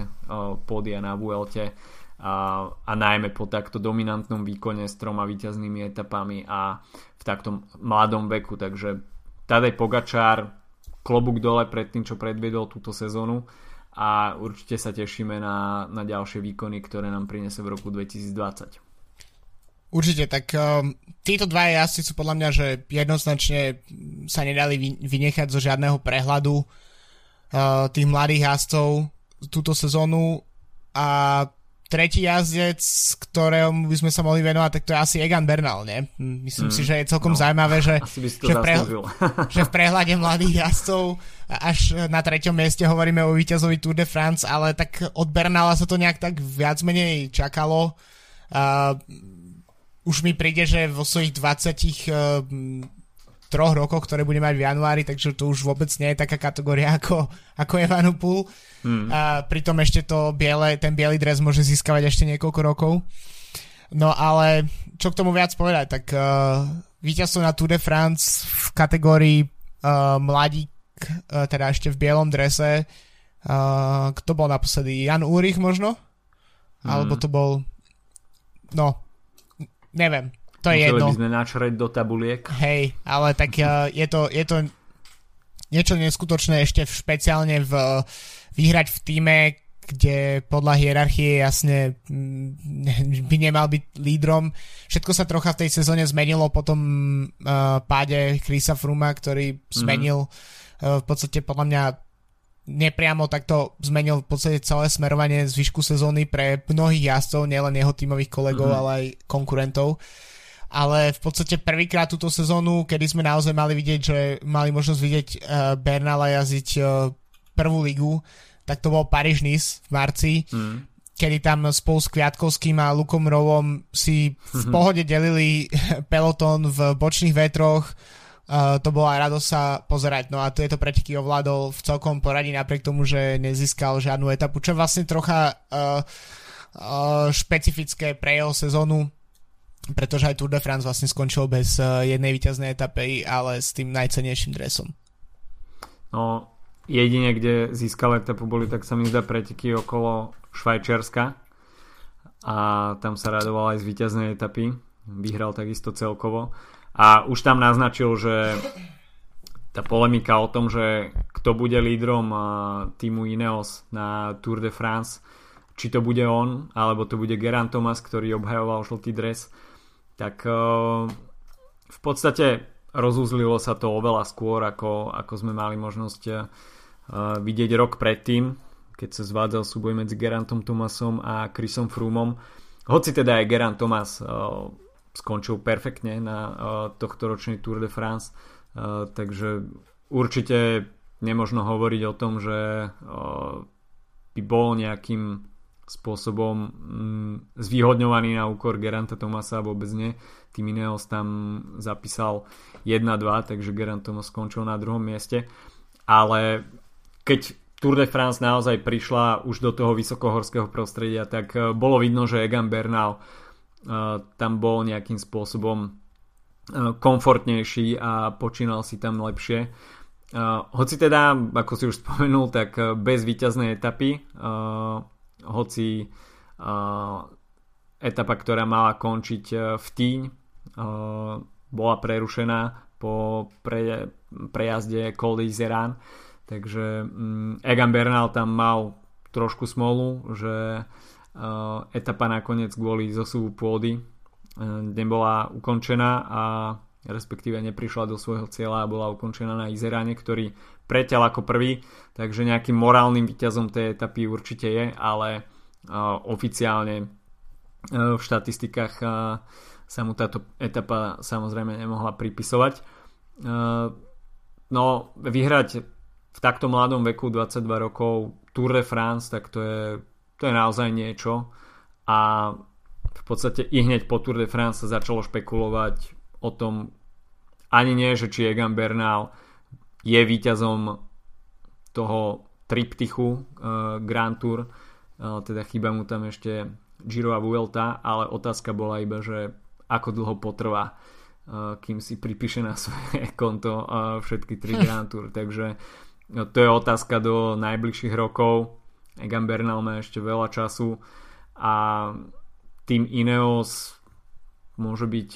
pódia na Vuelte a najmä po takto dominantnom výkone s 3 víťaznými etapami a v takto mladom veku. Takže Tadej Pogačar, klobúk dole pred tým, čo predviedol túto sezónu a určite sa tešíme na ďalšie výkony, ktoré nám prinesie v roku 2020. Určite, tak títo dva jazdci sú podľa mňa, že jednoznačne sa nedali vynechať zo žiadneho prehľadu tých mladých jazdcov túto sezónu. A tretí jazdec, ktorému by sme sa mohli venovať, tak to je asi Egan Bernal, nie? Myslím si, že je celkom zaujímavé, že v prehľade mladých jazdcov až na 3. mieste hovoríme o víťazovi Tour de France, ale tak od Bernala sa to nejak tak viac menej čakalo. Už mi príde, že vo svojich 23 rokoch, ktoré bude mať v januári, takže to už vôbec nie je taká kategória ako Evenepoel. A pritom ešte ten biely dres môže získavať ešte niekoľko rokov. No ale čo k tomu viac povedať, tak víťazstvo na Tour de France v kategórii mladík, teda ešte v bielom drese, kto bol naposledy? Jan Úrich možno? Alebo to bol... Neviem, to je jedno. Museli by sme načrať do tabuliek. Hej, ale tak je to niečo neskutočné ešte špeciálne vyhrať v týme, kde podľa hierarchie jasne by nemal byť lídrom. Všetko sa trocha v tej sezóne zmenilo po tom páde Chrisa Frooma, ktorý zmenil v podstate podľa mňa nepriamo takto zmenil v podstate celé smerovanie zvyšku sezóny pre mnohých jazdcov, nielen jeho tímových kolegov, ale aj konkurentov. Ale v podstate prvýkrát túto sezónu, kedy sme naozaj mali možnosť vidieť Bernala jazdiť prvú ligu, tak to bol Paríž Nice v marci, kedy tam spolu s Kviatkovským a Lukom Rovom si v pohode delili peloton v bočných vetroch. To bola radosť sa pozerať. No a tieto preteky ovládol v celkom poradí napriek tomu, že nezískal žiadnu etapu, čo vlastne trocha špecifické pre jeho sezónu, pretože aj Tour de France vlastne skončil bez jednej víťaznej etapy, ale s tým najcennejším dresom. No, jedine, kde získal etapu boli, tak sa mi zdá preteky okolo Švajčiarska a tam sa radoval aj z víťaznej etapy. Vyhral takisto celkovo. A už tam naznačil, že tá polemika o tom, že kto bude lídrom týmu INEOS na Tour de France, či to bude on, alebo to bude Geraint Thomas, ktorý obhajoval žltý dres, tak v podstate rozuzlilo sa to oveľa skôr, ako sme mali možnosť vidieť rok predtým, keď sa zvádzal súboj medzi Gerantom Thomasom a Chrisom Froomom. Hoci teda aj Geraint Thomas skončil perfektne na tohtoročný Tour de France, takže určite nemožno hovoriť o tom, že by bol nejakým spôsobom zvýhodňovaný na úkor Gerainta Thomasa, vôbec nie. Tým INEOS tam zapísal 1-2, takže Geraint Thomas skončil na 2. mieste, ale keď Tour de France naozaj prišla už do toho vysokohorského prostredia, tak bolo vidno, že Egan Bernal tam bol nejakým spôsobom komfortnejší a počínal si tam lepšie. Hoci teda, ako si už spomenul, tak bez víťaznej etapy, hoci etapa, ktorá mala končiť v Týň, bola prerušená po prejazde Col d'Iseran, takže Egan Bernal tam mal trošku smolu, že etapa nakoniec kvôli zosuvu pôdy nebola ukončená a respektíve neprišla do svojho cieľa a bola ukončená na Iserane, ktorý preťal ako prvý, takže nejakým morálnym víťazom tej etapy určite je, ale oficiálne v štatistikách sa mu táto etapa samozrejme nemohla pripisovať. No, vyhrať v takto mladom veku 22 rokov Tour de France, tak to je naozaj niečo a v podstate i hneď po Tour de France sa začalo špekulovať o tom, ani nie, že či Egan Bernal je víťazom toho triptychu Grand Tour, teda chýba mu tam ešte Giro a Vuelta, ale otázka bola iba, že ako dlho potrvá, kým si pripíše na svoje konto všetky tri Grand Tour, takže to je otázka do najbližších rokov. Egan Bernal má ešte veľa času a tým INEOS môže byť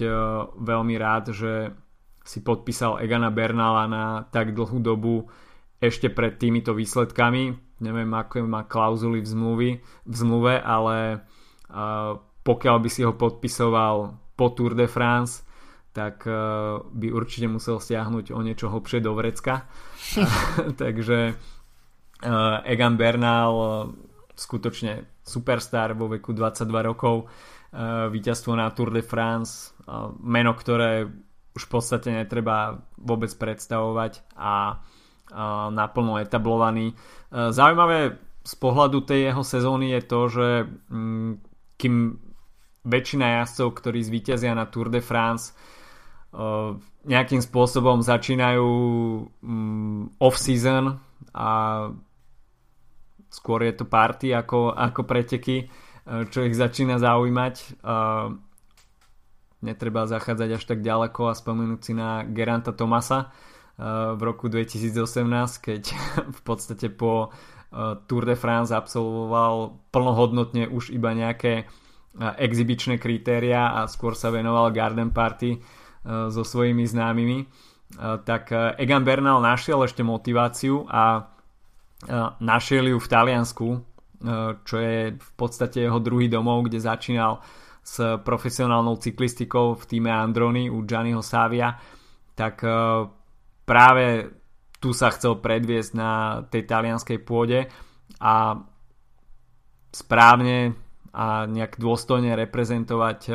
veľmi rád, že si podpísal Egana Bernala na tak dlhú dobu ešte pred týmito výsledkami. Neviem, aké má klauzuly v zmluve, ale pokiaľ by si ho podpisoval po Tour de France, tak by určite musel stiahnuť o niečo hlbšie do vrecka. Takže Egan Bernal, skutočne superstar vo veku 22 rokov, víťazstvo na Tour de France, meno, ktoré už v podstate netreba vôbec predstavovať a naplno etablovaný. Zaujímavé z pohľadu tej jeho sezóny je to, že kým väčšina jazdcov, ktorí zvíťazia na Tour de France, nejakým spôsobom začínajú off-season a skôr je to party ako preteky, čo ich začína zaujímať. Netreba zachádzať až tak ďaleko a spomenúť si na Geranta Thomasa v roku 2018, keď v podstate po Tour de France absolvoval plnohodnotne už iba nejaké exibičné kritéria a skôr sa venoval garden party so svojimi známymi, tak Egan Bernal našiel ešte motiváciu a našiel ju v Taliansku, čo je v podstate jeho druhý domov, kde začínal s profesionálnou cyklistikou v týme Androni u Gianniho Savia, tak práve tu sa chcel predviesť na tej talianskej pôde a správne a nejak dôstojne reprezentovať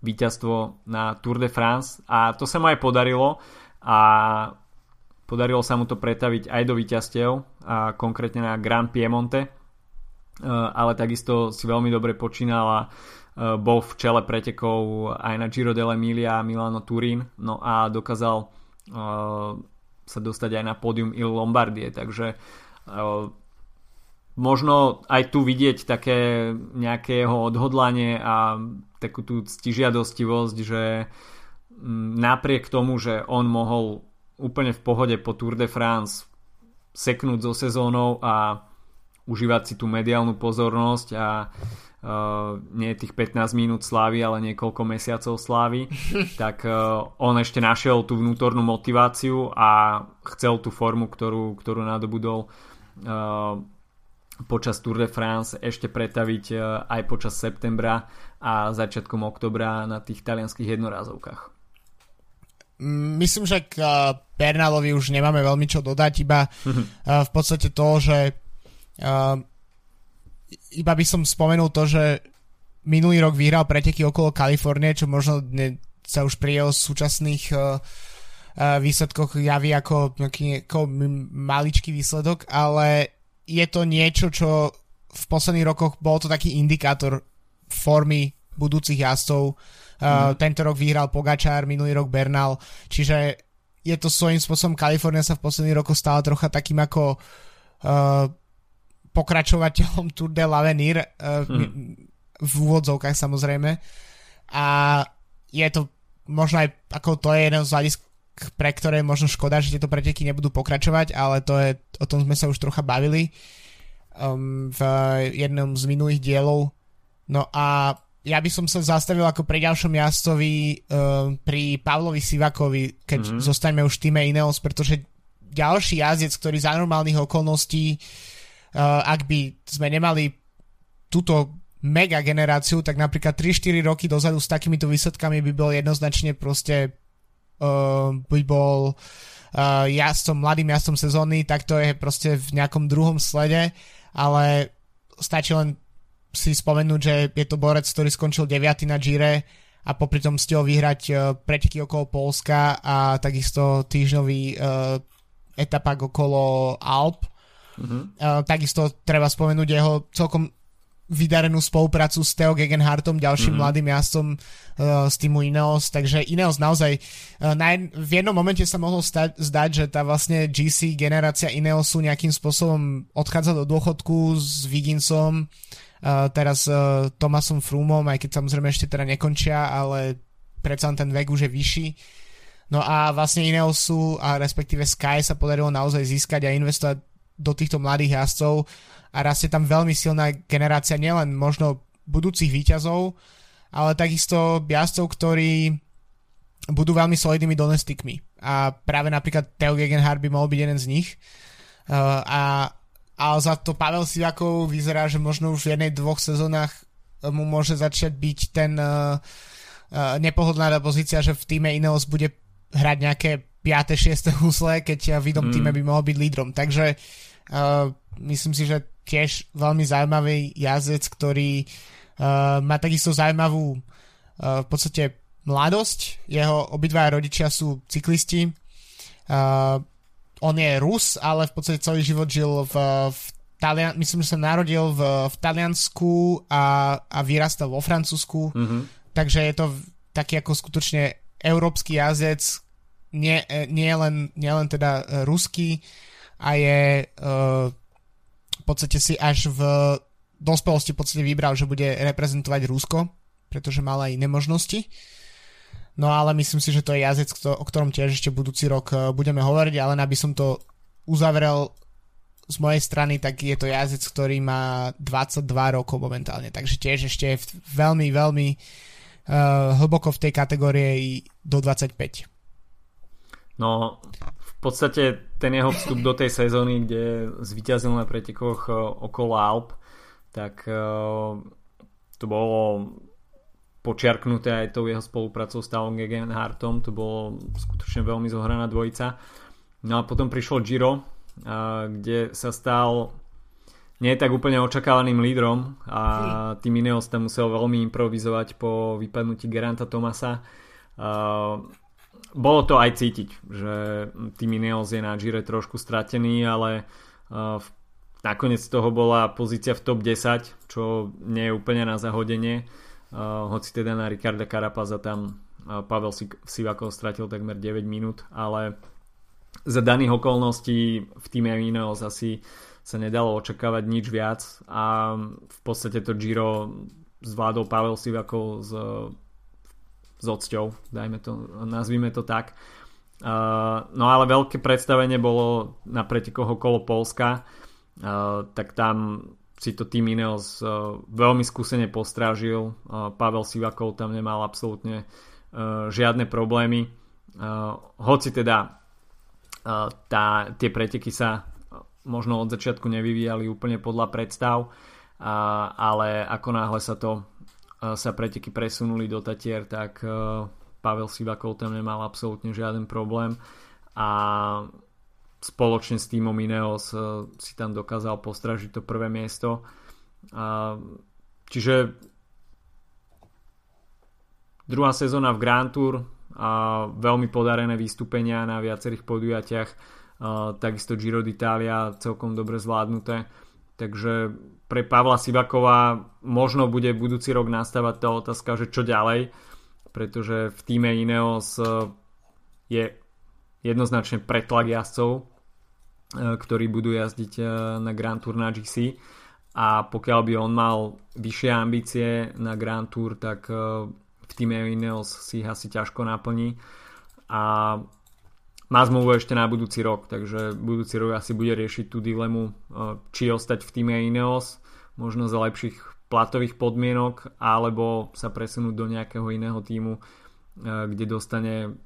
víťazstvo na Tour de France, a to sa mu aj podarilo a podarilo sa mu to pretaviť aj do víťazstiev, a konkrétne na Grand Piemonte, ale takisto si veľmi dobre počínal a bol v čele pretekov aj na Giro dell'Emilia a Milano Turín, no a dokázal sa dostať aj na pódium Il Lombardie, takže možno aj tu vidieť také nejaké jeho odhodlanie a takú tú ctižiadostivosť, že napriek tomu, že on mohol úplne v pohode po Tour de France seknúť so sezónou a užívať si tú mediálnu pozornosť a nie tých 15 minút slávy, ale niekoľko mesiacov slávy, tak on ešte našiel tú vnútornú motiváciu a chcel tú formu, ktorú nadobudol počas Tour de France, ešte pretaviť aj počas septembra a začiatkom oktobra na tých talianských jednorázovkách. Myslím, že k Bernalovi už nemáme veľmi čo dodať, iba v podstate to, že iba by som spomenul to, že minulý rok vyhral preteky okolo Kalifornie, čo možno sa už pri jeho súčasných výsledkoch javí ako maličký výsledok, ale je to niečo, čo v posledných rokoch bol to taký indikátor formy budúcich jazdcov. Tento rok vyhral Pogačar, minulý rok Bernal, čiže je to svojím spôsobom, Kalifornia sa v posledných rokoch stala trocha takým ako pokračovateľom Tour de l'Avenir v úvodzovkách samozrejme, a je to možno aj ako, to je jeden z hľadisk, pre ktoré možno škoda, že tieto preteky nebudú pokračovať, ale to je, o tom sme sa už trocha bavili v jednom z minulých dielov. No a ja by som sa zastavil ako pri ďalšom jazdcovi, pri Pavlovi Sivakovi, keď zostaňme už v týme INEOS, pretože ďalší jazdec, ktorý za normálnych okolností, ak by sme nemali túto mega generáciu, tak napríklad 3-4 roky dozadu s takýmito výsledkami by bol jednoznačne proste by bol jazdcom, mladým jazdcom sezóny, tak to je proste v nejakom druhom slede, ale stačí len si spomenúť, že je to borec, ktorý skončil 9. na Gire a popri tom stihol vyhrať preteky okolo Polska a takisto týždňový etapák okolo Alp. Takisto treba spomenúť jeho celkom vydarenú spoluprácu s Theo Geoghegan Hartom, ďalším mladým jazdcom z týmu INEOS, takže INEOS naozaj v jednom momente sa mohlo zdať, že tá vlastne GC generácia INEOSu nejakým spôsobom odchádza do dôchodku s Wigginsom, teraz Thomasom Froomom, aj keď samozrejme ešte teda nekončia, ale predsa ten vek už je vyšší. No a vlastne INEOSu a respektíve Sky sa podarilo naozaj získať a investovať do týchto mladých jazdcov a rastie tam veľmi silná generácia nielen možno budúcich víťazov, ale takisto jazdcov, ktorí budú veľmi solidnými domestikmi. a práve napríklad Theo Geoghegan Hart by mohol byť jeden z nich. A za to Pavel Sivakov vyzerá, že možno už v jednej dvoch sezónach mu môže začať byť ten nepohodlná pozícia, že v týme Ineos bude hrať nejaké 5. 6. husle, keď v inom týme by mohol byť lídrom. Takže myslím si, že tiež veľmi zaujímavý jazdec, ktorý má takisto zaujímavú v podstate mladosť. Jeho obidvaja rodičia sú cyklisti. On je Rus, ale v podstate celý život žil v Taliansku. Myslím, že sa narodil v Taliansku a vyrastal vo Francúzsku. Mm-hmm. Takže je to taký ako skutočne európsky jazdec, nie len teda ruský, a je v podstate si až v dospelosti v podstate vybral, že bude reprezentovať Rusko, pretože mal aj iné možnosti. No ale myslím si, že to je jazdec, o ktorom tiež ešte budúci rok budeme hovoriť, ale aby som to uzavrel z mojej strany, tak je to jazdec, ktorý má 22 rokov momentálne, takže tiež ešte je veľmi, veľmi hlboko v tej kategórii do 25. No, v podstate ten jeho vstup do tej sezóny, kde zvíťazil na pretekoch okolo Alp, tak to bolo počiarknuté aj tou jeho spolupracou s Thibauom Geoghegan-Hartom, to bolo skutočne veľmi zohraná dvojica. No a potom prišlo Giro, kde sa stal nie tak úplne očakávaným lídrom a tým Ineos tam musel veľmi improvizovať po vypadnutí Gerainta Thomasa. Bolo to aj cítiť, že tým Ineos je na Gire trošku stratený, ale nakoniec toho bola pozícia v top 10, čo nie je úplne na zahodenie. Hoci teda na Ricarda Carapaza tam Pavel Sivakov stratil takmer 9 minút, ale za daných okolností v týme Ineos asi sa nedalo očakávať nič viac a v podstate to Giro zvládol Pavel Sivakov s odsťou, nazvime to tak. No ale veľké predstavenie bolo na pretekoch okolo Polska, tak tam si to tým Ineos veľmi skúsene postrážil. Pavel Sivakov tam nemal absolútne žiadne problémy. Hoci teda tie preteky sa možno od začiatku nevyvíjali úplne podľa predstav, ale ako náhle sa preteky presunuli do Tatier, tak Pavel Sivakov tam nemal absolútne žiaden problém a spoločne s týmom Ineos si tam dokázal postražiť to prvé miesto. Čiže druhá sezóna v Grand Tour a veľmi podarené vystúpenia na viacerých podujatiach, takisto Giro d'Italia celkom dobre zvládnuté, takže pre Pavla Sivakova možno bude budúci rok nastávať tá otázka, že čo ďalej, pretože v týme Ineos je jednoznačne pretlak jazdcov, ktorí budú jazdiť na Grand Tour na GC, a pokiaľ by on mal vyššie ambície na Grand Tour, tak v týme Ineos si ich asi ťažko naplní a má zmluvu ešte na budúci rok, takže budúci rok asi bude riešiť tú dilemu, či ostať v týme Ineos možno za lepších platových podmienok, alebo sa presunúť do nejakého iného týmu, kde dostane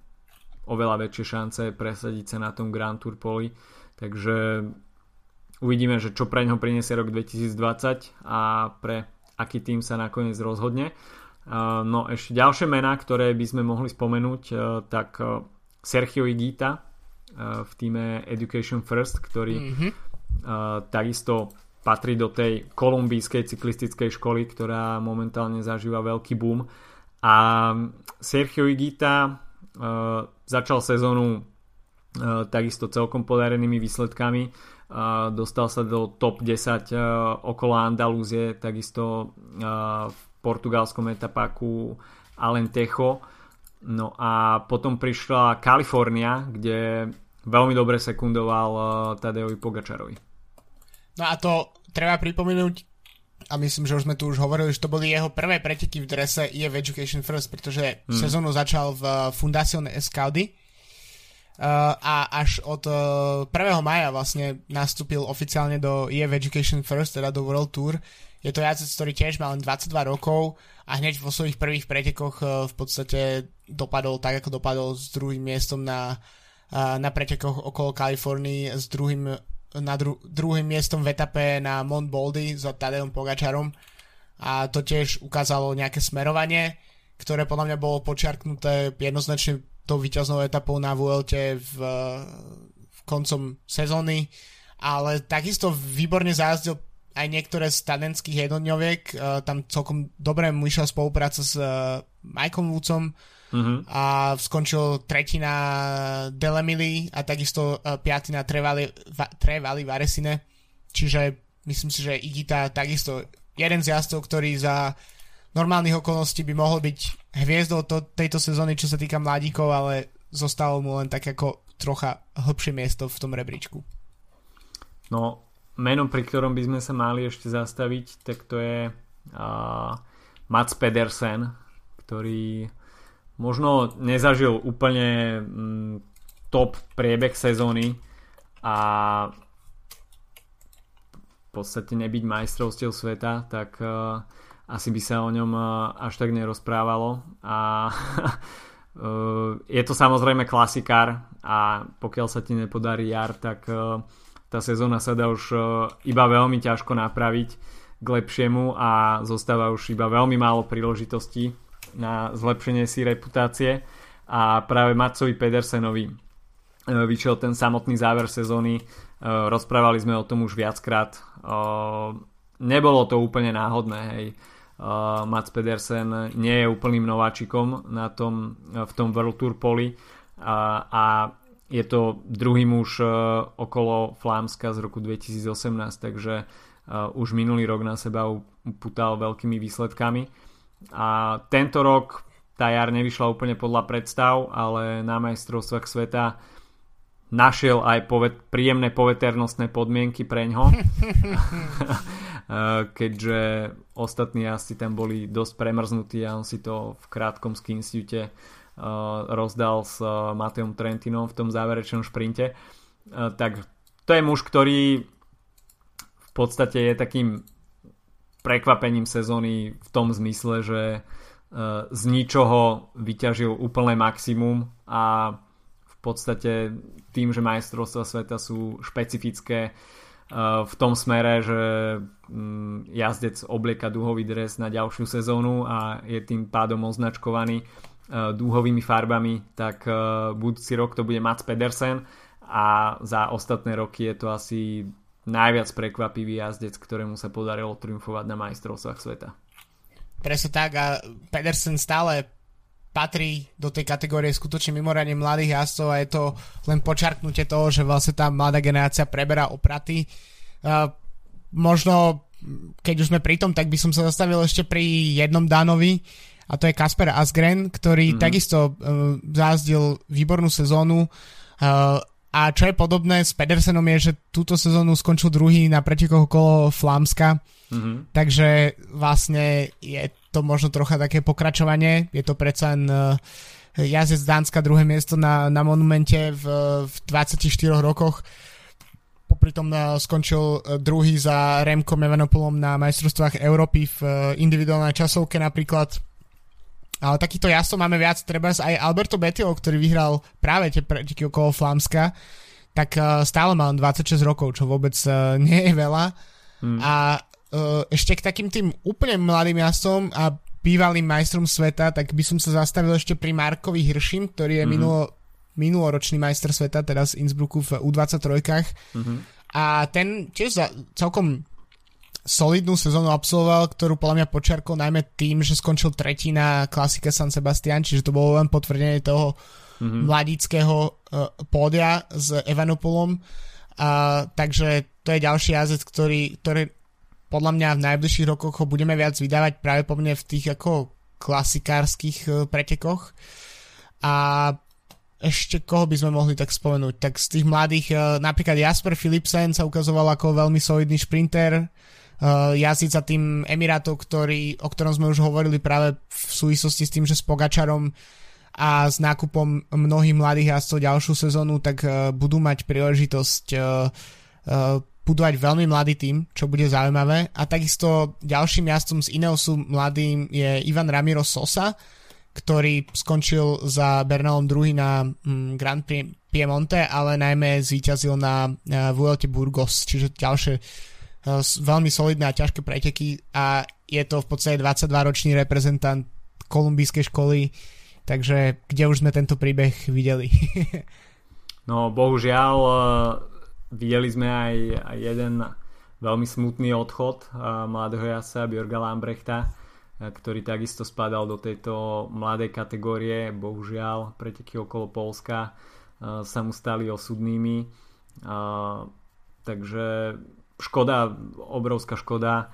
oveľa väčšie šance presadiť sa na tom Grand Tour poli. Takže uvidíme, že čo pre ňo priniesie rok 2020 a pre aký tým sa nakoniec rozhodne. No ešte ďalšie mená, ktoré by sme mohli spomenúť, tak Sergio Higuita v týme Education First, ktorý takisto patrí do tej kolumbijskej cyklistickej školy, ktorá momentálne zažíva veľký boom. A Sergio Higuita začal sezónu takisto celkom podarenými výsledkami, dostal sa do top 10 okolo Andalúzie, takisto v portugalskom etapáku Alentejo. No a potom prišla Kalifornia, kde veľmi dobre sekundoval Tadejovi Pogačarovi. No a to treba pripomenúť, a myslím, že už sme tu už hovorili, že to boli jeho prvé preteky v drese IF Education First, pretože sezónu začal v Fundación Escaudi a až od 1. mája vlastne nastúpil oficiálne do IF Education First, teda do World Tour, Je to jazdec, ktorý tiež má len 22 rokov a hneď vo svojich prvých pretekoch v podstate dopadol tak, ako dopadol s druhým miestom na pretekoch okolo Kalifornii, s druhým miestom v etape na Mont Baldy za Tadejom Pogačarom. A to tiež ukázalo nejaké smerovanie, ktoré podľa mňa bolo počiarknuté jednoznačne tou víťaznou etapou na Vuelte v koncom sezóny. Ale takisto výborne zájazdil aj niektoré z tandemských jednodňoviek, tam celkom dobre mu išla spolupráca s Michaelom Woodsom, a skončil tretí na Delemily a takisto piatý na Trevali Varesine, čiže myslím si, že Higuita takisto jeden z jazdcov, ktorý za normálnych okolností by mohol byť hviezdou tejto sezóny, čo sa týka mladíkov, ale zostalo mu len tak ako trocha hlbšie miesto v tom rebríčku. No, menom, pri ktorom by sme sa mali ešte zastaviť, tak to je Mats Pedersen, ktorý možno nezažil úplne top priebeh sezóny a v podstate nebyť majstrovstiev sveta, tak asi by sa o ňom až tak nerozprávalo. A je to samozrejme klasikár a pokiaľ sa ti nepodarí jar, tak tá sezóna sa dá už iba veľmi ťažko napraviť k lepšiemu a zostáva už iba veľmi málo príležitostí na zlepšenie si reputácie a práve Matsovi Pedersenovi vyšiel ten samotný záver sezóny. Rozprávali sme o tom už viackrát. Nebolo to úplne náhodné, hej. Mats Pedersen nie je úplným nováčikom v tom World Tour poli a je to druhý muž okolo Flámska z roku 2018, takže už minulý rok na seba uputal veľkými výsledkami. A tento rok tá jar nevyšla úplne podľa predstav, ale na majstrovstvách sveta našiel aj príjemné poveternostné podmienky preňho, keďže ostatní jazdci tam boli dosť premrznutí a on si to v krátkom skinstute rozdal s Matejom Trentinom v tom záverečnom šprinte. Tak to je muž, ktorý v podstate je takým prekvapením sezóny v tom zmysle, že z ničoho vyťažil úplné maximum a v podstate tým, že majstrovstvá sveta sú špecifické v tom smere, že jazdec oblieka dúhový dres na ďalšiu sezónu a je tým pádom označkovaný dúhovými farbami, tak budúci rok to bude Mats Pedersen a za ostatné roky je to asi najviac prekvapivý jazdec, ktorému sa podarilo triumfovať na majstrovstvách sveta. Presne tak a Pedersen stále patrí do tej kategórie skutočne mimoriadne mladých jazdcov a je to len počarknutie toho, že vlastne tá mladá generácia preberá opraty. Možno keď už sme pri tom, tak by som sa zastavil ešte pri jednom Dánovi, a to je Kasper Asgren, ktorý takisto zázdil výbornú sezónu. A čo je podobné s Pedersenom je, že túto sezónu skončil druhý na pretekoch okolo Flámska. Takže vlastne je to možno trocha také pokračovanie. Je to predsa len jazdec z Dánska, druhé miesto na monumente v 24 rokoch. Popritom skončil druhý za Remkom Evenepoelom na majstrovstvách Európy v individuálnej časovke napríklad. Ale takýchto jazdcov máme viac, treba aj Alberto Bettiol, ktorý vyhral práve tie preteky okolo Flámska, tak stále má on 26 rokov, čo vôbec nie je veľa. A ešte k takým tým úplne mladým jazdcom a bývalým majstrom sveta, tak by som sa zastavil ešte pri Markovi Hiršim, ktorý je minuloročný majster sveta, teda z Innsbrucku v U23-kách. A ten tiež celkom solidnú sezónu absolvoval, ktorú podľa mňa počiarkol najmä tým, že skončil tretí na klasike San Sebastián, čiže to bolo len potvrdenie toho mladíckého pódia s Evenepoelom. Takže to je ďalší jazdec, ktorý podľa mňa v najbližších rokoch ho budeme viac vydávať práve po mne v tých ako klasikárskych pretekoch. A ešte koho by sme mohli tak spomenúť? Tak z tých mladých, napríklad Jasper Philipsen sa ukazoval ako veľmi solidný šprinter, jazdíc za tým Emirátov, o ktorom sme už hovorili práve v súvislosti s tým, že s Pogačarom a s nákupom mnohých mladých jazdcov ďalšiu sezónu, tak budú mať príležitosť budovať veľmi mladý tím, čo bude zaujímavé. A takisto ďalším jazdcom z Ineosu mladým je Ivan Ramiro Sosa, ktorý skončil za Bernalom druhý na Grand Prix Piemonte, ale najmä zvíťazil na Vuelte Burgos, čiže ďalšie veľmi solidné a ťažké preteky a je to v podstate 22-ročný reprezentant kolumbijskej školy, takže kde už sme tento príbeh videli? No bohužiaľ videli sme aj jeden veľmi smutný odchod mladého jazdca Björga Lambrechta, ktorý takisto spadal do tejto mladej kategórie. Bohužiaľ preteky okolo Poľska sa mu stali osudnými, takže škoda, obrovská škoda,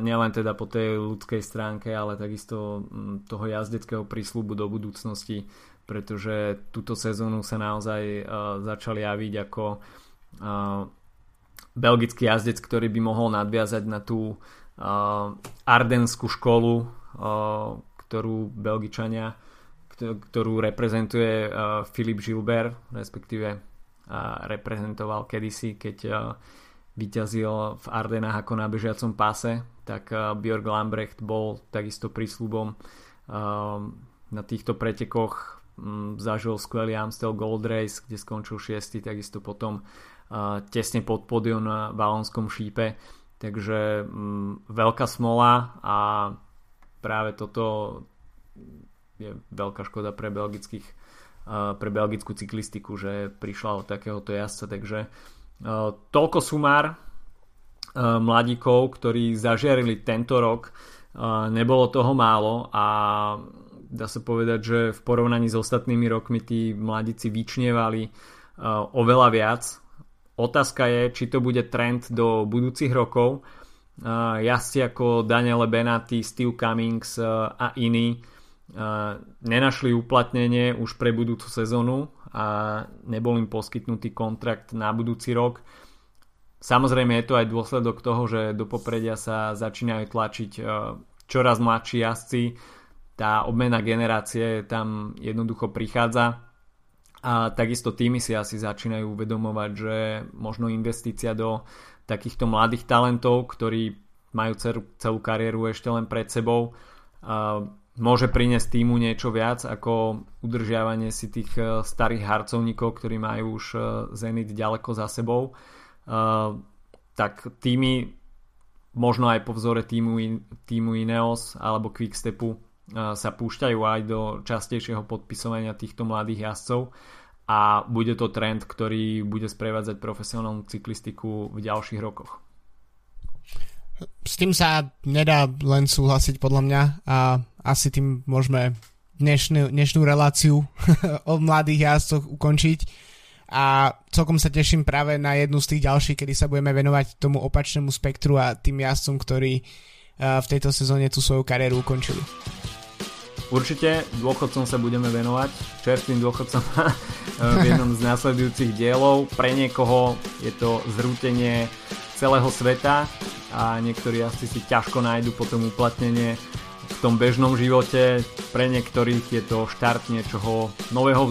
nielen teda po tej ľudskej stránke, ale takisto toho jazdeckého prísľubu do budúcnosti, pretože túto sezónu sa naozaj začal javiť ako belgický jazdec, ktorý by mohol nadviazať na tú ardenskú školu, ktorú Belgičania, ktorú reprezentuje Filip Gilbert, respektíve reprezentoval kedysi, keď vyťazil v Ardenách ako na bežiacom páse, tak Björg Lambrecht bol takisto prísľubom. Na týchto pretekoch zažil skvelý Amstel Gold Race, kde skončil 6, takisto potom tesne pod pódium na Valonskom šípe, takže veľká smola a práve toto je veľká škoda pre belgickú cyklistiku, že prišla od takéhoto jazdca, takže toľko sumár mladíkov, ktorí zažiarili tento rok. Nebolo toho málo a dá sa povedať, že v porovnaní s ostatnými rokmi tí mladíci vyčnievali oveľa viac. Otázka je, či to bude trend do budúcich rokov. Jazdci ako Daniele Bennati, Steve Cummings a iní nenašli uplatnenie už pre budúcu sezónu a nebol im poskytnutý kontrakt na budúci rok. Samozrejme je to aj dôsledok toho, že do popredia sa začínajú tlačiť čoraz mladší jazdci, tá obmena generácie tam jednoducho prichádza a takisto týmy si asi začínajú uvedomovať, že možno investícia do takýchto mladých talentov, ktorí majú celú kariéru ešte len pred sebou, môže priniesť týmu niečo viac ako udržiavanie si tých starých harcovníkov, ktorí majú už Zenit ďaleko za sebou. Tak týmy možno aj po vzore týmu Ineos alebo Quickstepu sa púšťajú aj do častejšieho podpisovania týchto mladých jazdcov a bude to trend, ktorý bude sprevádzať profesionálnu cyklistiku v ďalších rokoch. S tým sa nedá len súhlasiť podľa mňa a asi tým môžeme dnešnú reláciu o mladých jazdcoch ukončiť a celkom sa teším práve na jednu z tých ďalších, kedy sa budeme venovať tomu opačnému spektru a tým jazdcom, ktorí v tejto sezóne tú svoju kariéru ukončili. Určite dôchodcom sa budeme venovať, čerstvým dôchodcom v jednom z následujúcich dielov. Pre niekoho je to zrútenie celého sveta a niektorí jazdci si ťažko nájdu potom uplatnenie v tom bežnom živote, pre niektorých je to štart niečoho nového,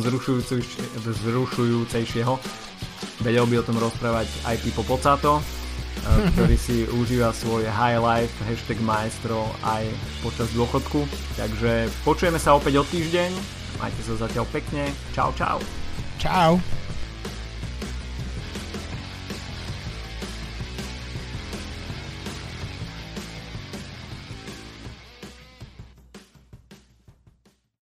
vzrušujúcejšieho. Vedel by o tom rozprávať aj Pipo Pocato, ktorý si užíva svoj high life, hashtag maestro aj počas dôchodku. Takže počujeme sa opäť o týždeň, majte sa zatiaľ pekne, čau čau. Čau.